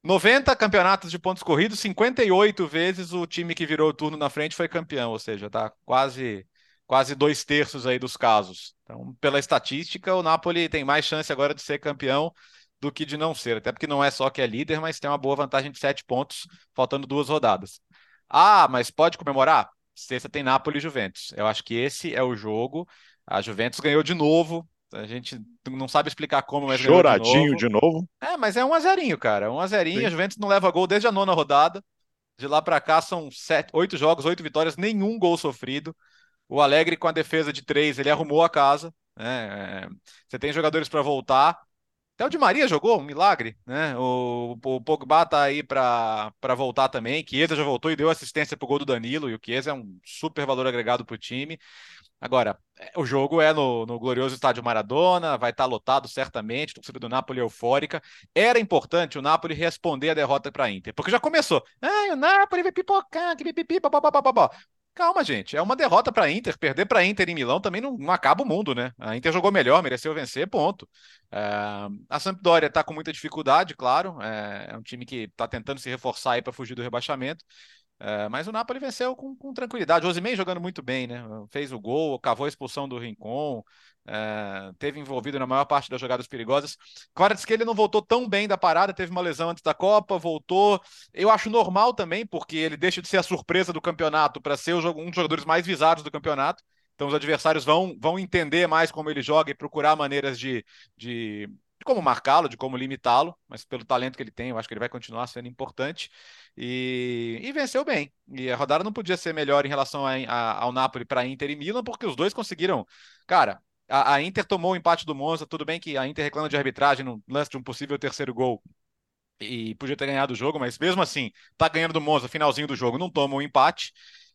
noventa campeonatos de pontos corridos, cinquenta e oito vezes o time que virou o turno na frente foi campeão, ou seja, tá quase, quase dois terços aí dos casos. Então, pela estatística, o Napoli tem mais chance agora de ser campeão do que de não ser. Até porque não é só que é líder, mas tem uma boa vantagem de sete pontos, faltando duas rodadas. Ah, mas pode comemorar? Sexta tem Napoli e Juventus. Eu acho que esse é o jogo. A Juventus ganhou de novo. A gente não sabe explicar como, mas Choradinho ganhou de novo. de novo. É, mas é um a zerinho, cara. Um a zerinho. A Juventus não leva gol desde a nona rodada. De lá pra cá são sete, oito jogos, oito vitórias, nenhum gol sofrido. O Allegri com a defesa de três, ele arrumou a casa. É, é, você tem jogadores para voltar. Até o Di Maria jogou, um milagre, né? O, o Pogba tá aí para voltar também. Chiesa já voltou e deu assistência pro gol do Danilo. E o Chiesa é um super valor agregado pro time. Agora, o jogo é no, no glorioso estádio Maradona, vai estar tá lotado certamente. O torcedor do Napoli é eufórica. Era importante o Napoli responder a derrota para a Inter, porque já começou. Ah, o Napoli vai pipocar, que pipipi, babá, babá, babá. Calma, gente. É uma derrota para a Inter. Perder para a Inter em Milão também não, não acaba o mundo, né? A Inter jogou melhor, mereceu vencer, ponto. É, a Sampdoria está com muita dificuldade, claro. É, é um time que está tentando se reforçar aí para fugir do rebaixamento. É, mas o Napoli venceu com, com tranquilidade. O Osimhen jogando muito bem, né? Fez o gol, cavou a expulsão do Rincón. É, teve envolvido na maior parte das jogadas perigosas. Claro que ele não voltou tão bem da parada, teve uma lesão antes da Copa, voltou. Eu acho normal também, porque ele deixa de ser a surpresa do campeonato para ser um dos jogadores mais visados do campeonato. Então os adversários vão, vão entender mais como ele joga e procurar maneiras de, de, de como marcá-lo, de como limitá-lo. Mas pelo talento que ele tem, eu acho que ele vai continuar sendo importante. E, e venceu bem. E a rodada não podia ser melhor em relação a, a, ao Napoli para Inter e Milan, porque os dois conseguiram... Cara... A Inter tomou o empate do Monza, tudo bem que a Inter reclama de arbitragem no lance de um possível terceiro gol e podia ter ganhado o jogo, mas mesmo assim, tá ganhando do Monza, finalzinho do jogo, não toma o empate.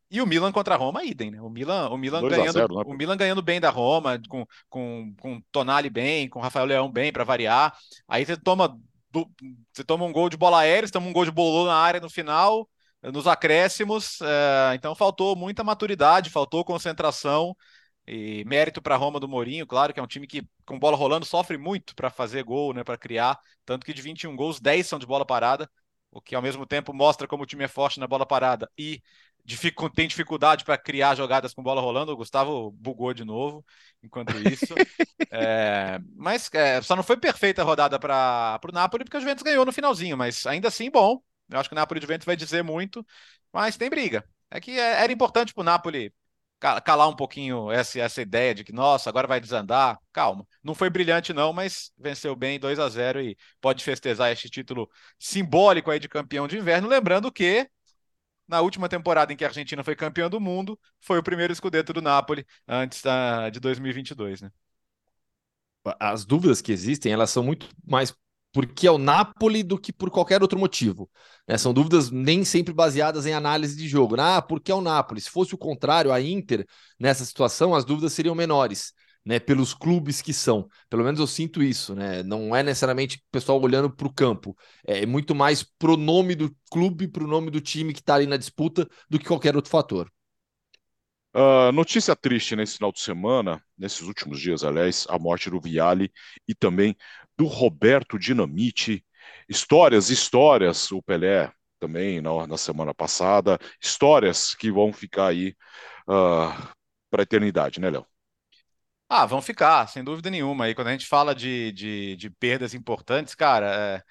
E o Milan contra a Roma, idem, né? O Milan, o Milan, ganhando, zero, né? O Milan ganhando bem da Roma, com, com, com Tonali bem, com Rafael Leão bem, para variar. Aí você toma, você toma um gol de bola aérea, você toma um gol de bolô na área no final, nos acréscimos. É, então faltou muita maturidade, faltou concentração. E mérito para a Roma do Mourinho, claro, que é um time que com bola rolando sofre muito para fazer gol, né, para criar, tanto que de vinte e um gols, dez são de bola parada, o que ao mesmo tempo mostra como o time é forte na bola parada e dificu- tem dificuldade para criar jogadas com bola rolando. O Gustavo bugou de novo enquanto isso. é, mas é, só não foi perfeita a rodada para o Napoli, porque a Juventus ganhou no finalzinho, mas ainda assim, bom, eu acho que o Napoli e Juventus vai dizer muito, mas tem briga. É que é, era importante para o Napoli calar um pouquinho essa, essa ideia de que, nossa, agora vai desandar. Calma. Não foi brilhante não, mas venceu bem, dois a zero, e pode festejar este título simbólico aí de campeão de inverno. Lembrando que na última temporada em que a Argentina foi campeã do mundo, foi o primeiro scudetto do Napoli antes da, de dois mil e vinte e dois, né? As dúvidas que existem, elas são muito mais porque é o Napoli do que por qualquer outro motivo. Né? São dúvidas nem sempre baseadas em análise de jogo. Ah, porque é o Napoli. Se fosse o contrário, a Inter, nessa situação, as dúvidas seriam menores, né? Pelos clubes que são. Pelo menos eu sinto isso. Né? Não é necessariamente o pessoal olhando para o campo. É muito mais pro nome do clube, pro nome do time que está ali na disputa, do que qualquer outro fator. Uh, notícia triste nesse final de semana, nesses últimos dias, aliás, a morte do Vialli e também do Roberto Dinamite. Histórias, histórias, o Pelé também na, na semana passada, histórias que vão ficar aí uh, para a eternidade, né, Léo? Ah, vão ficar, sem dúvida nenhuma. E quando a gente fala de, de, de perdas importantes, cara,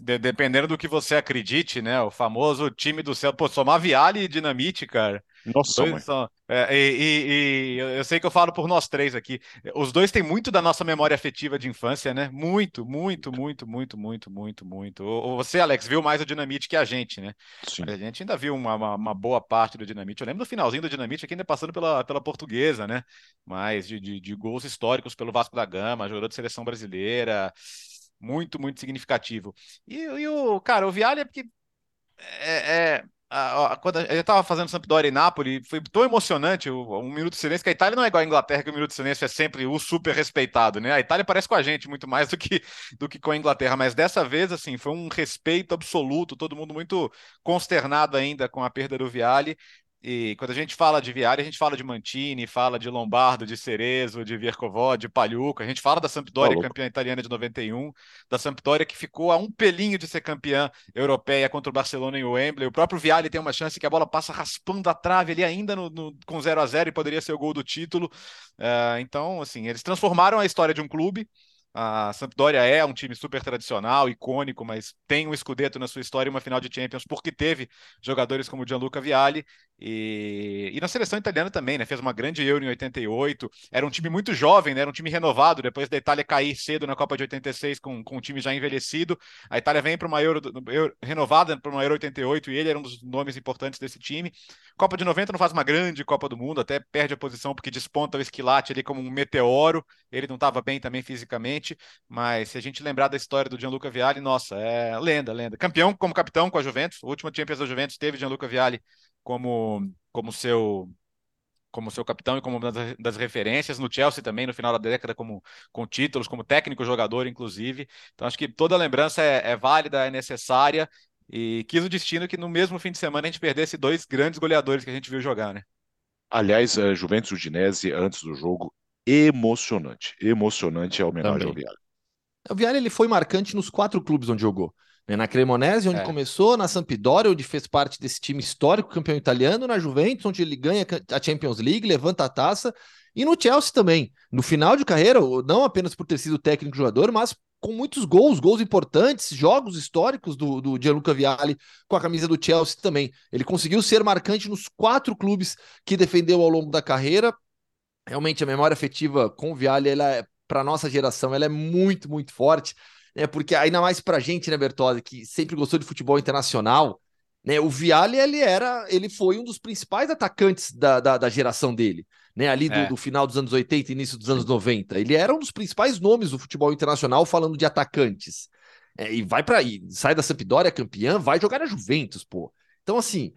é, dependendo do que você acredite, né, o famoso time do céu, pô, somar Vialli e Dinamite, cara. Nossa, mãe. São... É, e, e, e eu sei que eu falo por nós três aqui. Os dois têm muito da nossa memória afetiva de infância, né? Muito, muito, muito, muito, muito, muito, muito. Você, Alex, viu mais o Dinamite que a gente, né? Sim. A gente ainda viu uma, uma, uma boa parte do Dinamite. Eu lembro do finalzinho do Dinamite aqui ainda passando pela, pela Portuguesa, né? Mas de, de, de gols históricos pelo Vasco da Gama, jogador de seleção brasileira. Muito, muito significativo. E, e o, cara, o Vialli é porque... É, é... Quando eu estava fazendo Sampdoria e Nápoles, foi tão emocionante o um minuto de silêncio, que a Itália não é igual a Inglaterra, que o minuto de silêncio é sempre o super respeitado, né? A Itália parece com a gente muito mais do que, do que com a Inglaterra, mas dessa vez, assim, foi um respeito absoluto, todo mundo muito consternado ainda com a perda do Vialli. E quando a gente fala de Vialli, a gente fala de Mantini, fala de Lombardo, de Cerezo, de Viercovó, de Pagliuca. A gente fala da Sampdoria, Maluco. Campeã italiana de noventa e um, da Sampdoria que ficou a um pelinho de ser campeã europeia contra o Barcelona em Wembley. O próprio Vialli tem uma chance que a bola passa raspando a trave ali ainda no, no, com zero a zero e poderia ser o gol do título. Uh, então, assim, eles transformaram a história de um clube. A Sampdoria é um time super tradicional, icônico, mas tem um scudetto na sua história e uma final de Champions, porque teve jogadores como Gianluca Vialli, e, e na seleção italiana também, né? Fez uma grande Euro em oitenta e oito, era um time muito jovem, né? Era um time renovado, depois da Itália cair cedo na Copa de oitenta e seis com, com um time já envelhecido, a Itália vem para uma Euro, Euro renovada para uma Euro oitenta e oito, e ele era um dos nomes importantes desse time. Copa de noventa não faz uma grande Copa do Mundo, até perde a posição porque desponta o Esquilate ali como um meteoro, ele não estava bem também fisicamente. Mas se a gente lembrar da história do Gianluca Vialli, nossa, é lenda, lenda. Campeão como capitão com a Juventus, o último Champions da Juventus teve Gianluca Vialli como, como, seu, como seu capitão e como uma das, das referências. No Chelsea também, no final da década, como, com títulos, como técnico jogador, inclusive. Então acho que toda lembrança é, é válida, é necessária. E quis o destino que no mesmo fim de semana a gente perdesse dois grandes goleadores que a gente viu jogar, né? Aliás, a Juventus Udinese antes do jogo, emocionante. Emocionante a homenagem Também. ao Vialli. O Vialli ele foi marcante nos quatro clubes onde jogou. Na Cremonese, onde é. começou, na Sampdoria, onde fez parte desse time histórico campeão italiano, na Juventus, onde ele ganha a Champions League, levanta a taça, e no Chelsea também. No final de carreira, não apenas por ter sido técnico jogador, mas com muitos gols, gols importantes, jogos históricos do, do Gianluca Vialli com a camisa do Chelsea também. Ele conseguiu ser marcante nos quatro clubes que defendeu ao longo da carreira. Realmente, a memória afetiva com o Vialli, é, para a nossa geração, ela é muito, muito forte. É porque ainda mais pra gente, né, Bertozzi, que sempre gostou de futebol internacional, né, o Vialli, ele era, ele foi um dos principais atacantes da, da, da geração dele, né, ali do, é. do final dos anos oitenta, início dos anos noventa. Ele era um dos principais nomes do futebol internacional falando de atacantes. É, e vai pra aí, sai da Sampdoria campeã, vai jogar na Juventus, pô. Então, assim,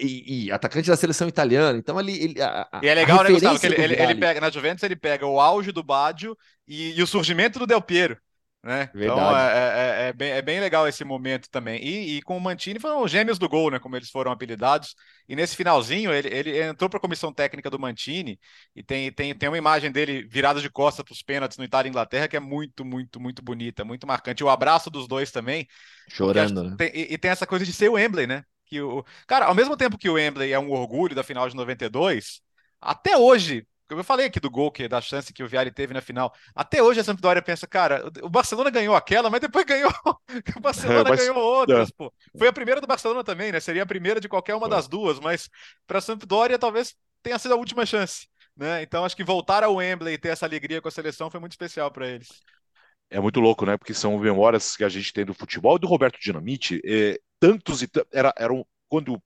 e, e atacante da seleção italiana, então ele... ele a, a, e é legal, né, Gustavo, que ele, ele, ele pega, na Juventus ele pega o auge do Baggio e, e o surgimento do Del Piero. Né? Então é, é, é, bem, é bem legal esse momento também. E, e com o Mantini foram os gêmeos do gol, né? Como eles foram apelidados. E nesse finalzinho ele, ele entrou para a comissão técnica do Mantini e tem, tem, tem uma imagem dele virado de costas para os pênaltis no Itália e Inglaterra que é muito, muito, muito bonita, muito marcante. E o abraço dos dois também. Chorando, acho, né? Tem, e, e tem essa coisa de ser o Wembley, né? Que o, cara, ao mesmo tempo que o Wembley é um orgulho da final de noventa e dois, até hoje. Eu falei aqui do gol, que, da chance que o Vialli teve na final. Até hoje a Sampdoria pensa, cara, o Barcelona ganhou aquela, mas depois ganhou. O Barcelona é, mas... ganhou outras, pô. Foi a primeira do Barcelona também, né? Seria a primeira de qualquer uma das duas, mas para a Sampdoria talvez tenha sido a última chance, né? Então acho que voltar ao Wembley e ter essa alegria com a seleção foi muito especial para eles. É muito louco, né? Porque são memórias que a gente tem do futebol e do Roberto Dinamite. É, tantos e era, era um, quando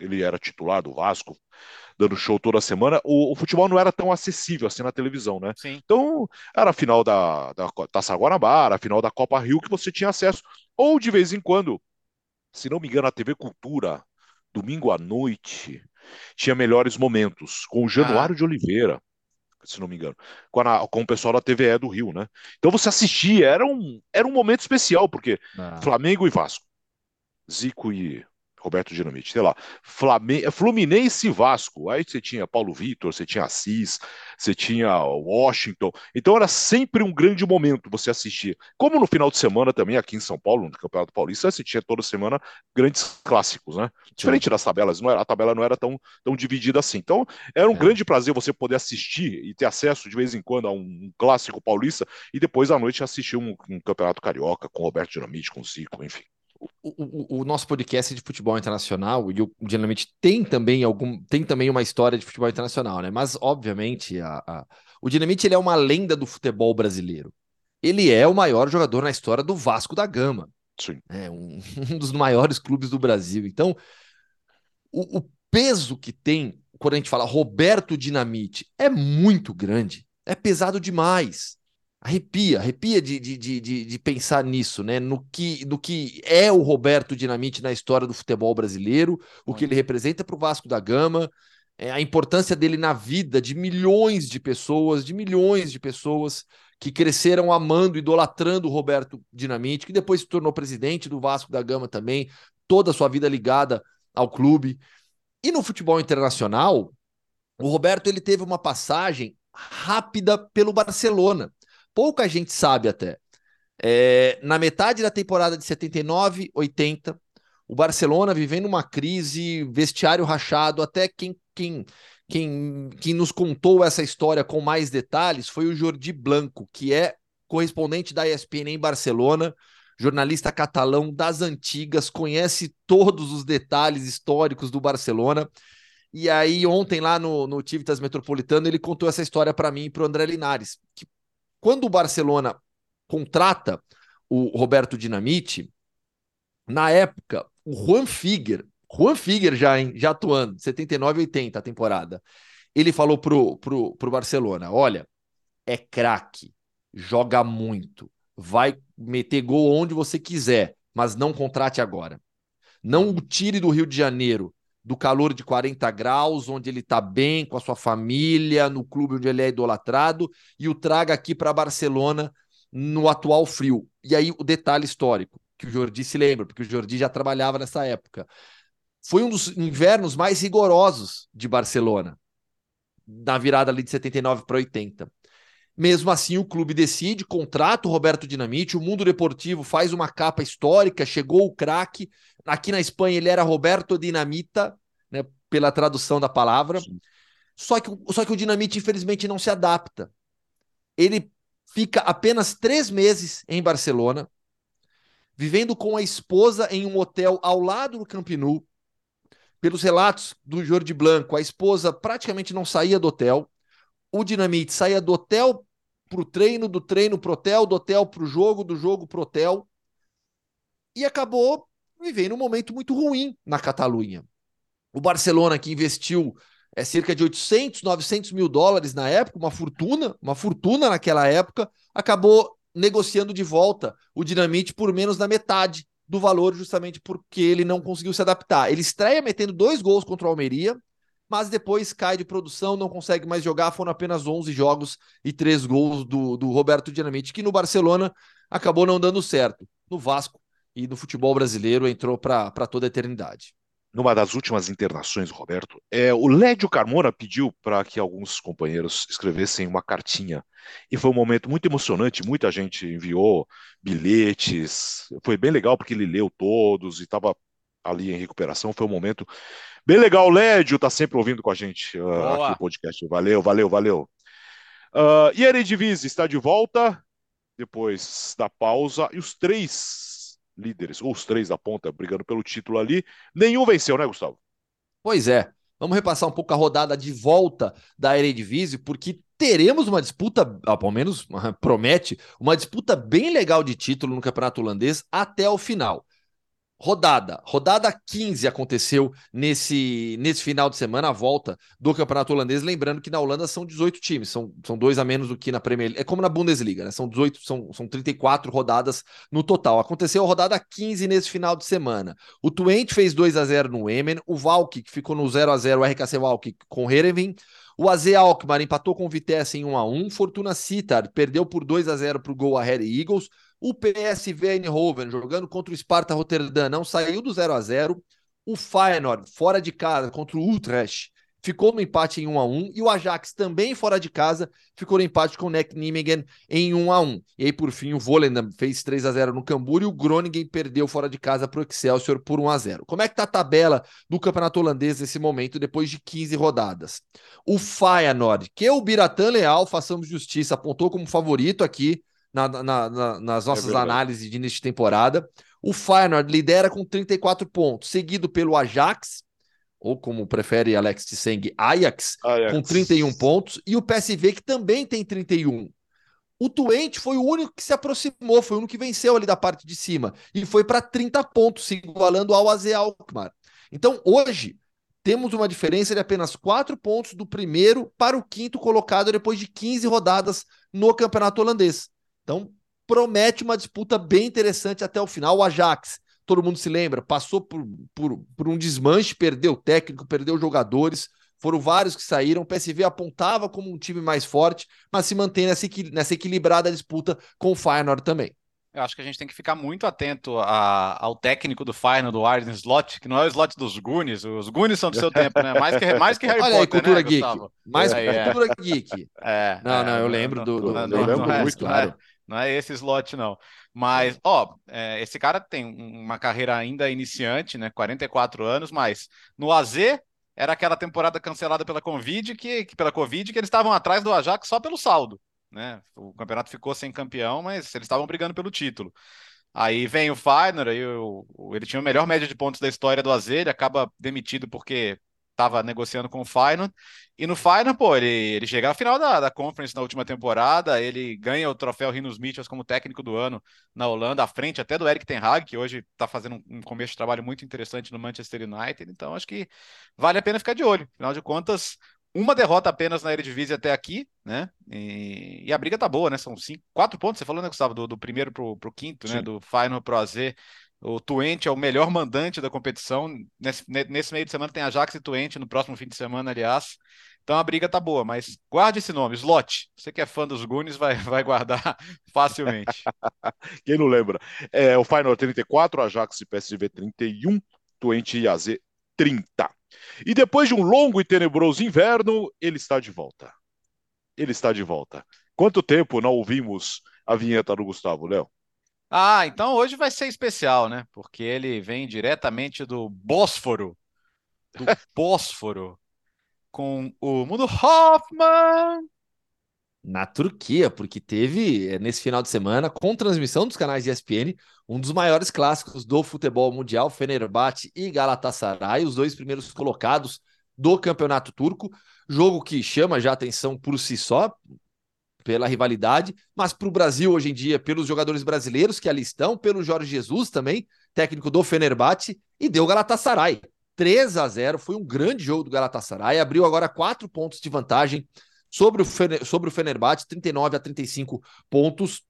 ele era titular do Vasco, dando show toda semana, o, o futebol não era tão acessível assim na televisão, né? Sim. Então, era a final da, da Taça Guanabara, a final da Copa Rio, que você tinha acesso. Ou, de vez em quando, se não me engano, a T V Cultura, domingo à noite, tinha melhores momentos, com o Januário ah. de Oliveira, se não me engano, com, a, com o pessoal da T V E do Rio, né? Então, você assistia, era um, era um momento especial, porque ah. Flamengo e Vasco, Zico e... Roberto Dinamite, sei lá, Flamengo, Fluminense e Vasco, aí você tinha Paulo Vitor, você tinha Assis, você tinha Washington, então era sempre um grande momento você assistir, como no final de semana também aqui em São Paulo, no Campeonato Paulista, você tinha toda semana grandes clássicos, né? Diferente das tabelas, não era, a tabela não era tão, tão dividida assim, então era um é. grande prazer você poder assistir e ter acesso de vez em quando a um clássico paulista e depois à noite assistir um, um Campeonato Carioca com Roberto Dinamite, com Zico, enfim. O, o, o nosso podcast de futebol internacional e o Dinamite tem também algum tem também uma história de futebol internacional, né? Mas obviamente a, a... o Dinamite ele é uma lenda do futebol brasileiro. Ele é o maior jogador na história do Vasco da Gama. Sim. É um, um dos maiores clubes do Brasil. Então o, o peso que tem quando a gente fala Roberto Dinamite é muito grande, é pesado demais. Arrepia, arrepia de, de, de, de pensar nisso, né? No que, no que é o Roberto Dinamite na história do futebol brasileiro, o que ele representa para o Vasco da Gama, é, a importância dele na vida de milhões de pessoas, de milhões de pessoas que cresceram amando, idolatrando o Roberto Dinamite, que depois se tornou presidente do Vasco da Gama também, toda a sua vida ligada ao clube. E no futebol internacional, o Roberto ele teve uma passagem rápida pelo Barcelona. Pouca gente sabe até. É, na metade da temporada de setenta e nove, oitenta, o Barcelona vivendo uma crise, vestiário rachado, até quem, quem, quem, quem nos contou essa história com mais detalhes foi o Jordi Blanco, que é correspondente da E S P N em Barcelona, jornalista catalão das antigas, conhece todos os detalhes históricos do Barcelona. E aí ontem lá no, no Civitas Metropolitano ele contou essa história para mim e para o André Linares, que quando o Barcelona contrata o Roberto Dinamite, na época, o Juan Figuer, Juan Figuer já, hein, já atuando, setenta e nove, oitenta a temporada, ele falou pro, pro, pro Barcelona, olha, é craque, joga muito, vai meter gol onde você quiser, mas não contrate agora. Não o tire do Rio de Janeiro, do calor de quarenta graus, onde ele está bem com a sua família, no clube onde ele é idolatrado, e o traga aqui para Barcelona no atual frio. E aí o detalhe histórico, que o Jordi se lembra, porque o Jordi já trabalhava nessa época. Foi um dos invernos mais rigorosos de Barcelona. na virada ali de setenta e nove para oitenta. Mesmo assim, o clube decide, contrata o Roberto Dinamite, o Mundo Deportivo faz uma capa histórica, chegou o craque, aqui na Espanha ele era Roberto Dinamita, né, pela tradução da palavra, só que, só que o Dinamite infelizmente não se adapta. Ele fica apenas três meses em Barcelona, vivendo com a esposa em um hotel ao lado do Camp Nou. Pelos relatos do Jordi Blanco, a esposa praticamente não saía do hotel, o Dinamite saía do hotel pro treino, do treino pro hotel, do hotel pro jogo, do jogo pro hotel, e acabou vivendo um momento muito ruim na Catalunha. O Barcelona, que investiu é, cerca de oitocentos, novecentos mil dólares na época, uma fortuna, uma fortuna naquela época, acabou negociando de volta o Dinamite por menos da metade do valor, justamente porque ele não conseguiu se adaptar. Ele estreia metendo dois gols contra o Almeria, mas depois cai de produção, não consegue mais jogar, foram apenas onze jogos e três gols do, do Roberto Dinamite, que no Barcelona acabou não dando certo. No Vasco e no futebol brasileiro entrou para toda a eternidade. Numa das últimas internações, Roberto, é, o Lédio Carmona pediu para que alguns companheiros escrevessem uma cartinha. E foi um momento muito emocionante, muita gente enviou bilhetes, foi bem legal porque ele leu todos e estava ali em recuperação, foi um momento... Bem legal, Lédio, está sempre ouvindo com a gente uh, aqui no podcast. Valeu, valeu, valeu. Uh, e a Eredivisie está de volta, depois da pausa, e os três líderes, ou os três da ponta, brigando pelo título ali, nenhum venceu, né, Gustavo? Pois é, vamos repassar um pouco a rodada de volta da Eredivisie, porque teremos uma disputa, ao menos promete, uma disputa bem legal de título no Campeonato Holandês até o final. Rodada, rodada quinze aconteceu nesse, nesse final de semana, a volta do Campeonato Holandês, lembrando que na Holanda são dezoito times, são, são dois a menos do que na Premier League, é como na Bundesliga, né? São dezoito, são, são trinta e quatro rodadas no total. Aconteceu a rodada quinze nesse final de semana. O Twente fez dois a zero no Emmen, o Valk, que ficou no zero a zero, o R K C Valk com o Heerenveen, o A Z Alkmaar empatou com o Vitesse em um a um, Fortuna Sittard perdeu por dois a zero para o Go Ahead Eagles. O P S V Eindhoven, jogando contra o Sparta Rotterdam, não saiu do zero a zero. O Feyenoord, fora de casa, contra o Utrecht, ficou no empate em um a um. E o Ajax, também fora de casa, ficou no empate com o N E C Nijmegen em um a um. E aí, por fim, o Volendam fez três a zero no Cambuur e o Groningen perdeu fora de casa para o Excelsior por um a zero. Como é que está a tabela do Campeonato Holandês nesse momento, depois de quinze rodadas? O Feyenoord, que o Biratan Leal, façamos justiça, apontou como favorito aqui, Na, na, na, nas nossas é análises de início de temporada. O Feyenoord lidera com trinta e quatro pontos, seguido pelo Ajax, ou como prefere Alex Tseng, Ajax, Ajax, com trinta e um pontos, e o P S V, que também tem trinta e um. O Twente foi o único que se aproximou, foi o único que venceu ali da parte de cima, e foi para trinta pontos, se igualando ao A Z Alkmaar. Então, hoje, temos uma diferença de apenas quatro pontos do primeiro para o quinto colocado depois de quinze rodadas no Campeonato Holandês. Então, promete uma disputa bem interessante até o final. O Ajax, todo mundo se lembra, passou por, por, por um desmanche, perdeu o técnico, perdeu jogadores, foram vários que saíram. O P S V apontava como um time mais forte, mas se mantém nessa, nessa equilibrada disputa com o Feyenoord também. Eu acho que a gente tem que ficar muito atento a, ao técnico do Feyenoord, do Arne Slot, que não é o Slot dos Goonies. Os Goonies são do seu tempo, né? Mais que, mais que Harry Olha Potter, aí, cultura né, geek. Gustavo? Mais é, cultura é. geek. É, não, é, não, eu lembro do... do, do, do eu lembro muito, claro. É. Não é esse Slot, não. Mas, ó, é, esse cara tem uma carreira ainda iniciante, né? quarenta e quatro anos, mas no A Z era aquela temporada cancelada pela Covid, que, que, pela COVID, que eles estavam atrás do Ajax só pelo saldo, né? O campeonato ficou sem campeão, mas eles estavam brigando pelo título. Aí vem o Feyenoord, aí o, ele tinha a melhor média de pontos da história do A Z, ele acaba demitido porque estava negociando com o Feyenoord, e no Feyenoord, pô, ele, ele chega à final da, da Conference na última temporada, ele ganha o troféu Rinus Michels como técnico do ano na Holanda, à frente até do Erik ten Hag, que hoje está fazendo um começo de trabalho muito interessante no Manchester United, então acho que vale a pena ficar de olho, afinal de contas, uma derrota apenas na Eredivisie até aqui, né, e, e a briga tá boa, né, são cinco, quatro pontos, você falou, né, Gustavo, do, do primeiro pro, pro quinto, Sim. né, do Feyenoord pro A Z. O Twente é o melhor mandante da competição. Nesse, nesse meio de semana tem Ajax e Twente, no próximo fim de semana, aliás. Então a briga tá boa, mas guarde esse nome, Slot. Você que é fã dos Goonies vai, vai guardar facilmente. Quem não lembra? É, o Feyenoord trinta e quatro, Ajax e P S V trinta e um, Twente e A Z trinta. E depois de um longo e tenebroso inverno, ele está de volta. Ele está de volta. Quanto tempo não ouvimos a vinheta do Gustavo, Léo? Ah, então hoje vai ser especial, né? Porque ele vem diretamente do Bósforo. Do Bósforo. Com o Mundo Hoffmann. Na Turquia, porque teve, nesse final de semana, com transmissão dos canais E S P N, um dos maiores clássicos do futebol mundial, Fenerbahçe e Galatasaray, os dois primeiros colocados do campeonato turco. Jogo que chama já atenção por si só, pela rivalidade, mas para o Brasil hoje em dia, pelos jogadores brasileiros que ali estão, pelo Jorge Jesus também, técnico do Fenerbahçe, e deu Galatasaray. três a zero, foi um grande jogo do Galatasaray, abriu agora quatro pontos de vantagem sobre o, Fener, sobre o Fenerbahçe, trinta e nove a trinta e cinco pontos.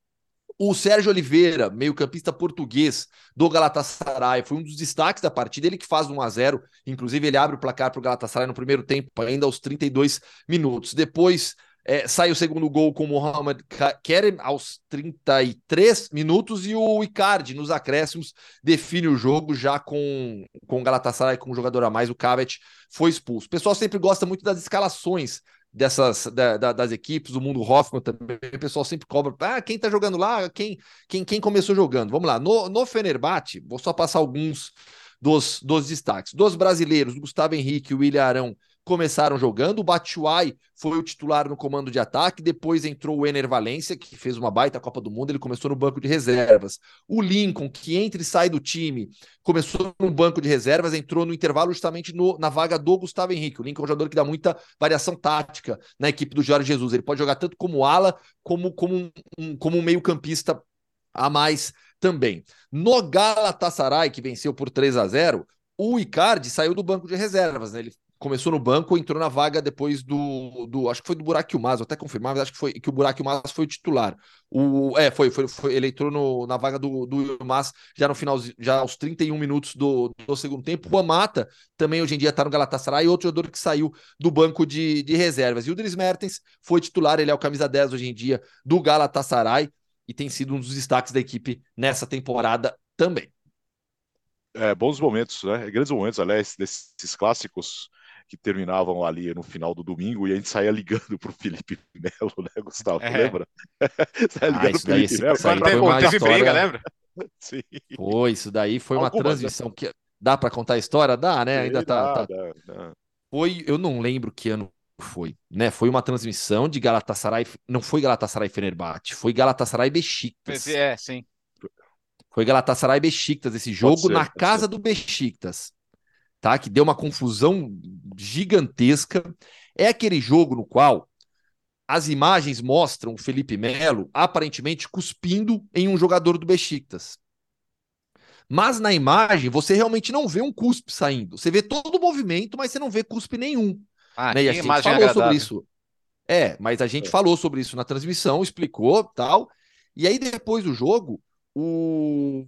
O Sérgio Oliveira, meio-campista português do Galatasaray, foi um dos destaques da partida, ele que faz um a zero, inclusive ele abre o placar para o Galatasaray no primeiro tempo, ainda aos trinta e dois minutos. Depois é, sai o segundo gol com o Mohamed Kerem aos trinta e três minutos e o Icardi, nos acréscimos, define o jogo já com, com o Galatasaray, com um jogador a mais, o Kavet foi expulso. O pessoal sempre gosta muito das escalações dessas da, da, das equipes, o Mundo Hoffmann também, o pessoal sempre cobra, ah, quem tá jogando lá, quem, quem, quem começou jogando, vamos lá, no, no Fenerbahçe, vou só passar alguns dos, dos destaques, dos brasileiros, Gustavo Henrique e o William Arão começaram jogando, o Batshuayi foi o titular no comando de ataque, depois entrou o Ener Valencia, que fez uma baita Copa do Mundo, ele começou no banco de reservas. O Lincoln, que entra e sai do time, começou no banco de reservas, entrou no intervalo justamente no, na vaga do Gustavo Henrique. O Lincoln é um jogador que dá muita variação tática na equipe do Jorge Jesus, ele pode jogar tanto como ala, como, como um, como um meio-campista a mais também. No Galatasaray, que venceu por três a zero, o Icardi saiu do banco de reservas, né? Ele começou no banco, entrou na vaga depois do, do acho que foi do Burak Yılmaz, vou até confirmar, mas acho que foi que o Burak Yılmaz foi o titular. O, é, foi, foi, foi, ele entrou no, na vaga do, do Yılmaz já no final, já aos trinta e um minutos do, do segundo tempo. O Amata também hoje em dia está no Galatasaray, outro jogador que saiu do banco de, de reservas. E o Dries Mertens foi titular, ele é o camisa dez hoje em dia do Galatasaray e tem sido um dos destaques da equipe nessa temporada também. É, bons momentos, né? Grandes momentos, aliás, desses clássicos que terminavam ali no final do domingo e a gente saía ligando pro Felipe Melo, né, Gustavo? É. Lembra? Saia ligando ah, isso pro daí, Felipe Melo. Quando teve uma história... briga, lembra? Sim. Pô, isso daí foi Algumas, uma transmissão né? que... Dá para contar a história? Dá, né? Ainda tá... Dá, tá... Dá, dá. Foi... Eu não lembro que ano foi, né? Foi uma transmissão de Galatasaray... Não foi Galatasaray Fenerbahçe, foi Galatasaray Beşiktaş. É, sim. Foi Galatasaray Beşiktaş, esse jogo ser, na casa ser. do Beşiktaş. Tá, que deu uma confusão gigantesca, é aquele jogo no qual as imagens mostram o Felipe Melo aparentemente cuspindo em um jogador do Beşiktaş. Mas na imagem você realmente não vê um cuspe saindo, você vê todo o movimento, mas você não vê cuspe nenhum. Ah, né? E a gente falou agradável. sobre isso. É, mas a gente é. falou sobre isso na transmissão, explicou tal, e aí depois do jogo, o...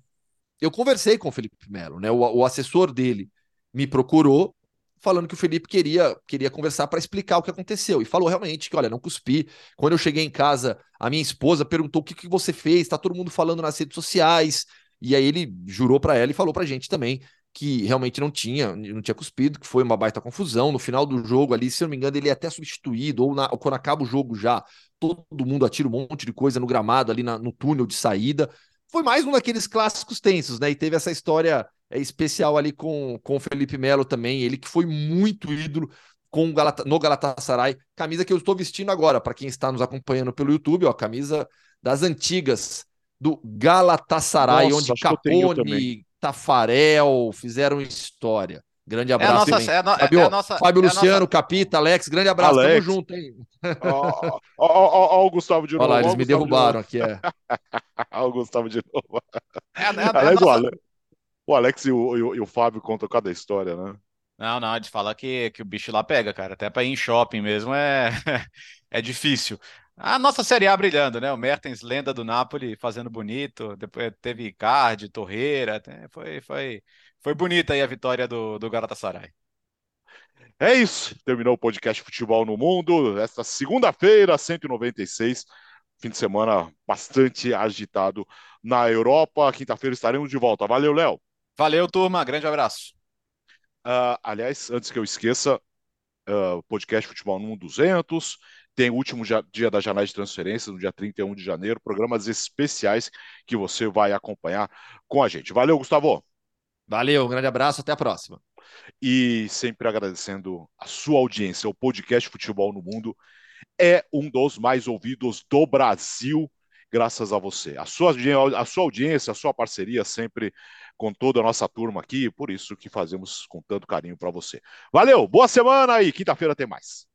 eu conversei com o Felipe Melo, né? o, o assessor dele me procurou, falando que o Felipe queria, queria conversar para explicar o que aconteceu. E falou realmente que, olha, não cuspi. Quando eu cheguei em casa, a minha esposa perguntou o que, que você fez, está todo mundo falando nas redes sociais. E aí ele jurou para ela e falou para a gente também que realmente não tinha, não tinha cuspido, que foi uma baita confusão. No final do jogo ali, se eu não me engano, ele é até substituído, ou, na, ou quando acaba o jogo já, todo mundo atira um monte de coisa no gramado ali na, no túnel de saída. Foi mais um daqueles clássicos tensos, né? E teve essa história... É especial ali com, com o Felipe Melo também, ele que foi muito ídolo com o Galata, no Galatasaray, camisa que eu estou vestindo agora, para quem está nos acompanhando pelo YouTube, ó, camisa das antigas do Galatasaray, nossa, onde Capone, Tafarel fizeram história. Grande abraço. É nossa, é no, Fábio, é a nossa, Fábio é Luciano, nossa... Capita, Alex, grande abraço, Alex. Tamo junto, hein? Ó, ó, ó, o Gustavo de novo. Olha lá, eles me derrubaram de aqui, é. Ó, o Gustavo de novo. É, é, é Alex, nossa... Alex. O Alex e o, e, o, e o Fábio contam cada história, né? Não, não, eles falam que, que o bicho lá pega, cara. Até para ir em shopping mesmo é, é difícil. A nossa Série A brilhando, né? O Mertens, lenda do Napoli, fazendo bonito. Depois teve Icardi, Torreira. Foi, foi, foi bonita aí a vitória do, do Galatasaray. É isso. Terminou o podcast Futebol no Mundo. Esta segunda-feira, cento e noventa e seis. Fim de semana bastante agitado na Europa. Quinta-feira estaremos de volta. Valeu, Léo. Valeu, turma. Grande abraço. Uh, aliás, antes que eu esqueça, uh, podcast Futebol no Mundo duzentos, tem o último dia, dia da janela de transferências, no dia trinta e um de janeiro, programas especiais que você vai acompanhar com a gente. Valeu, Gustavo! Valeu, um grande abraço, até a próxima. E sempre agradecendo a sua audiência, o podcast Futebol no Mundo é um dos mais ouvidos do Brasil, graças a você. A sua, a sua audiência, a sua parceria sempre com toda a nossa turma aqui, por isso que fazemos com tanto carinho para você. Valeu, boa semana e quinta-feira tem mais.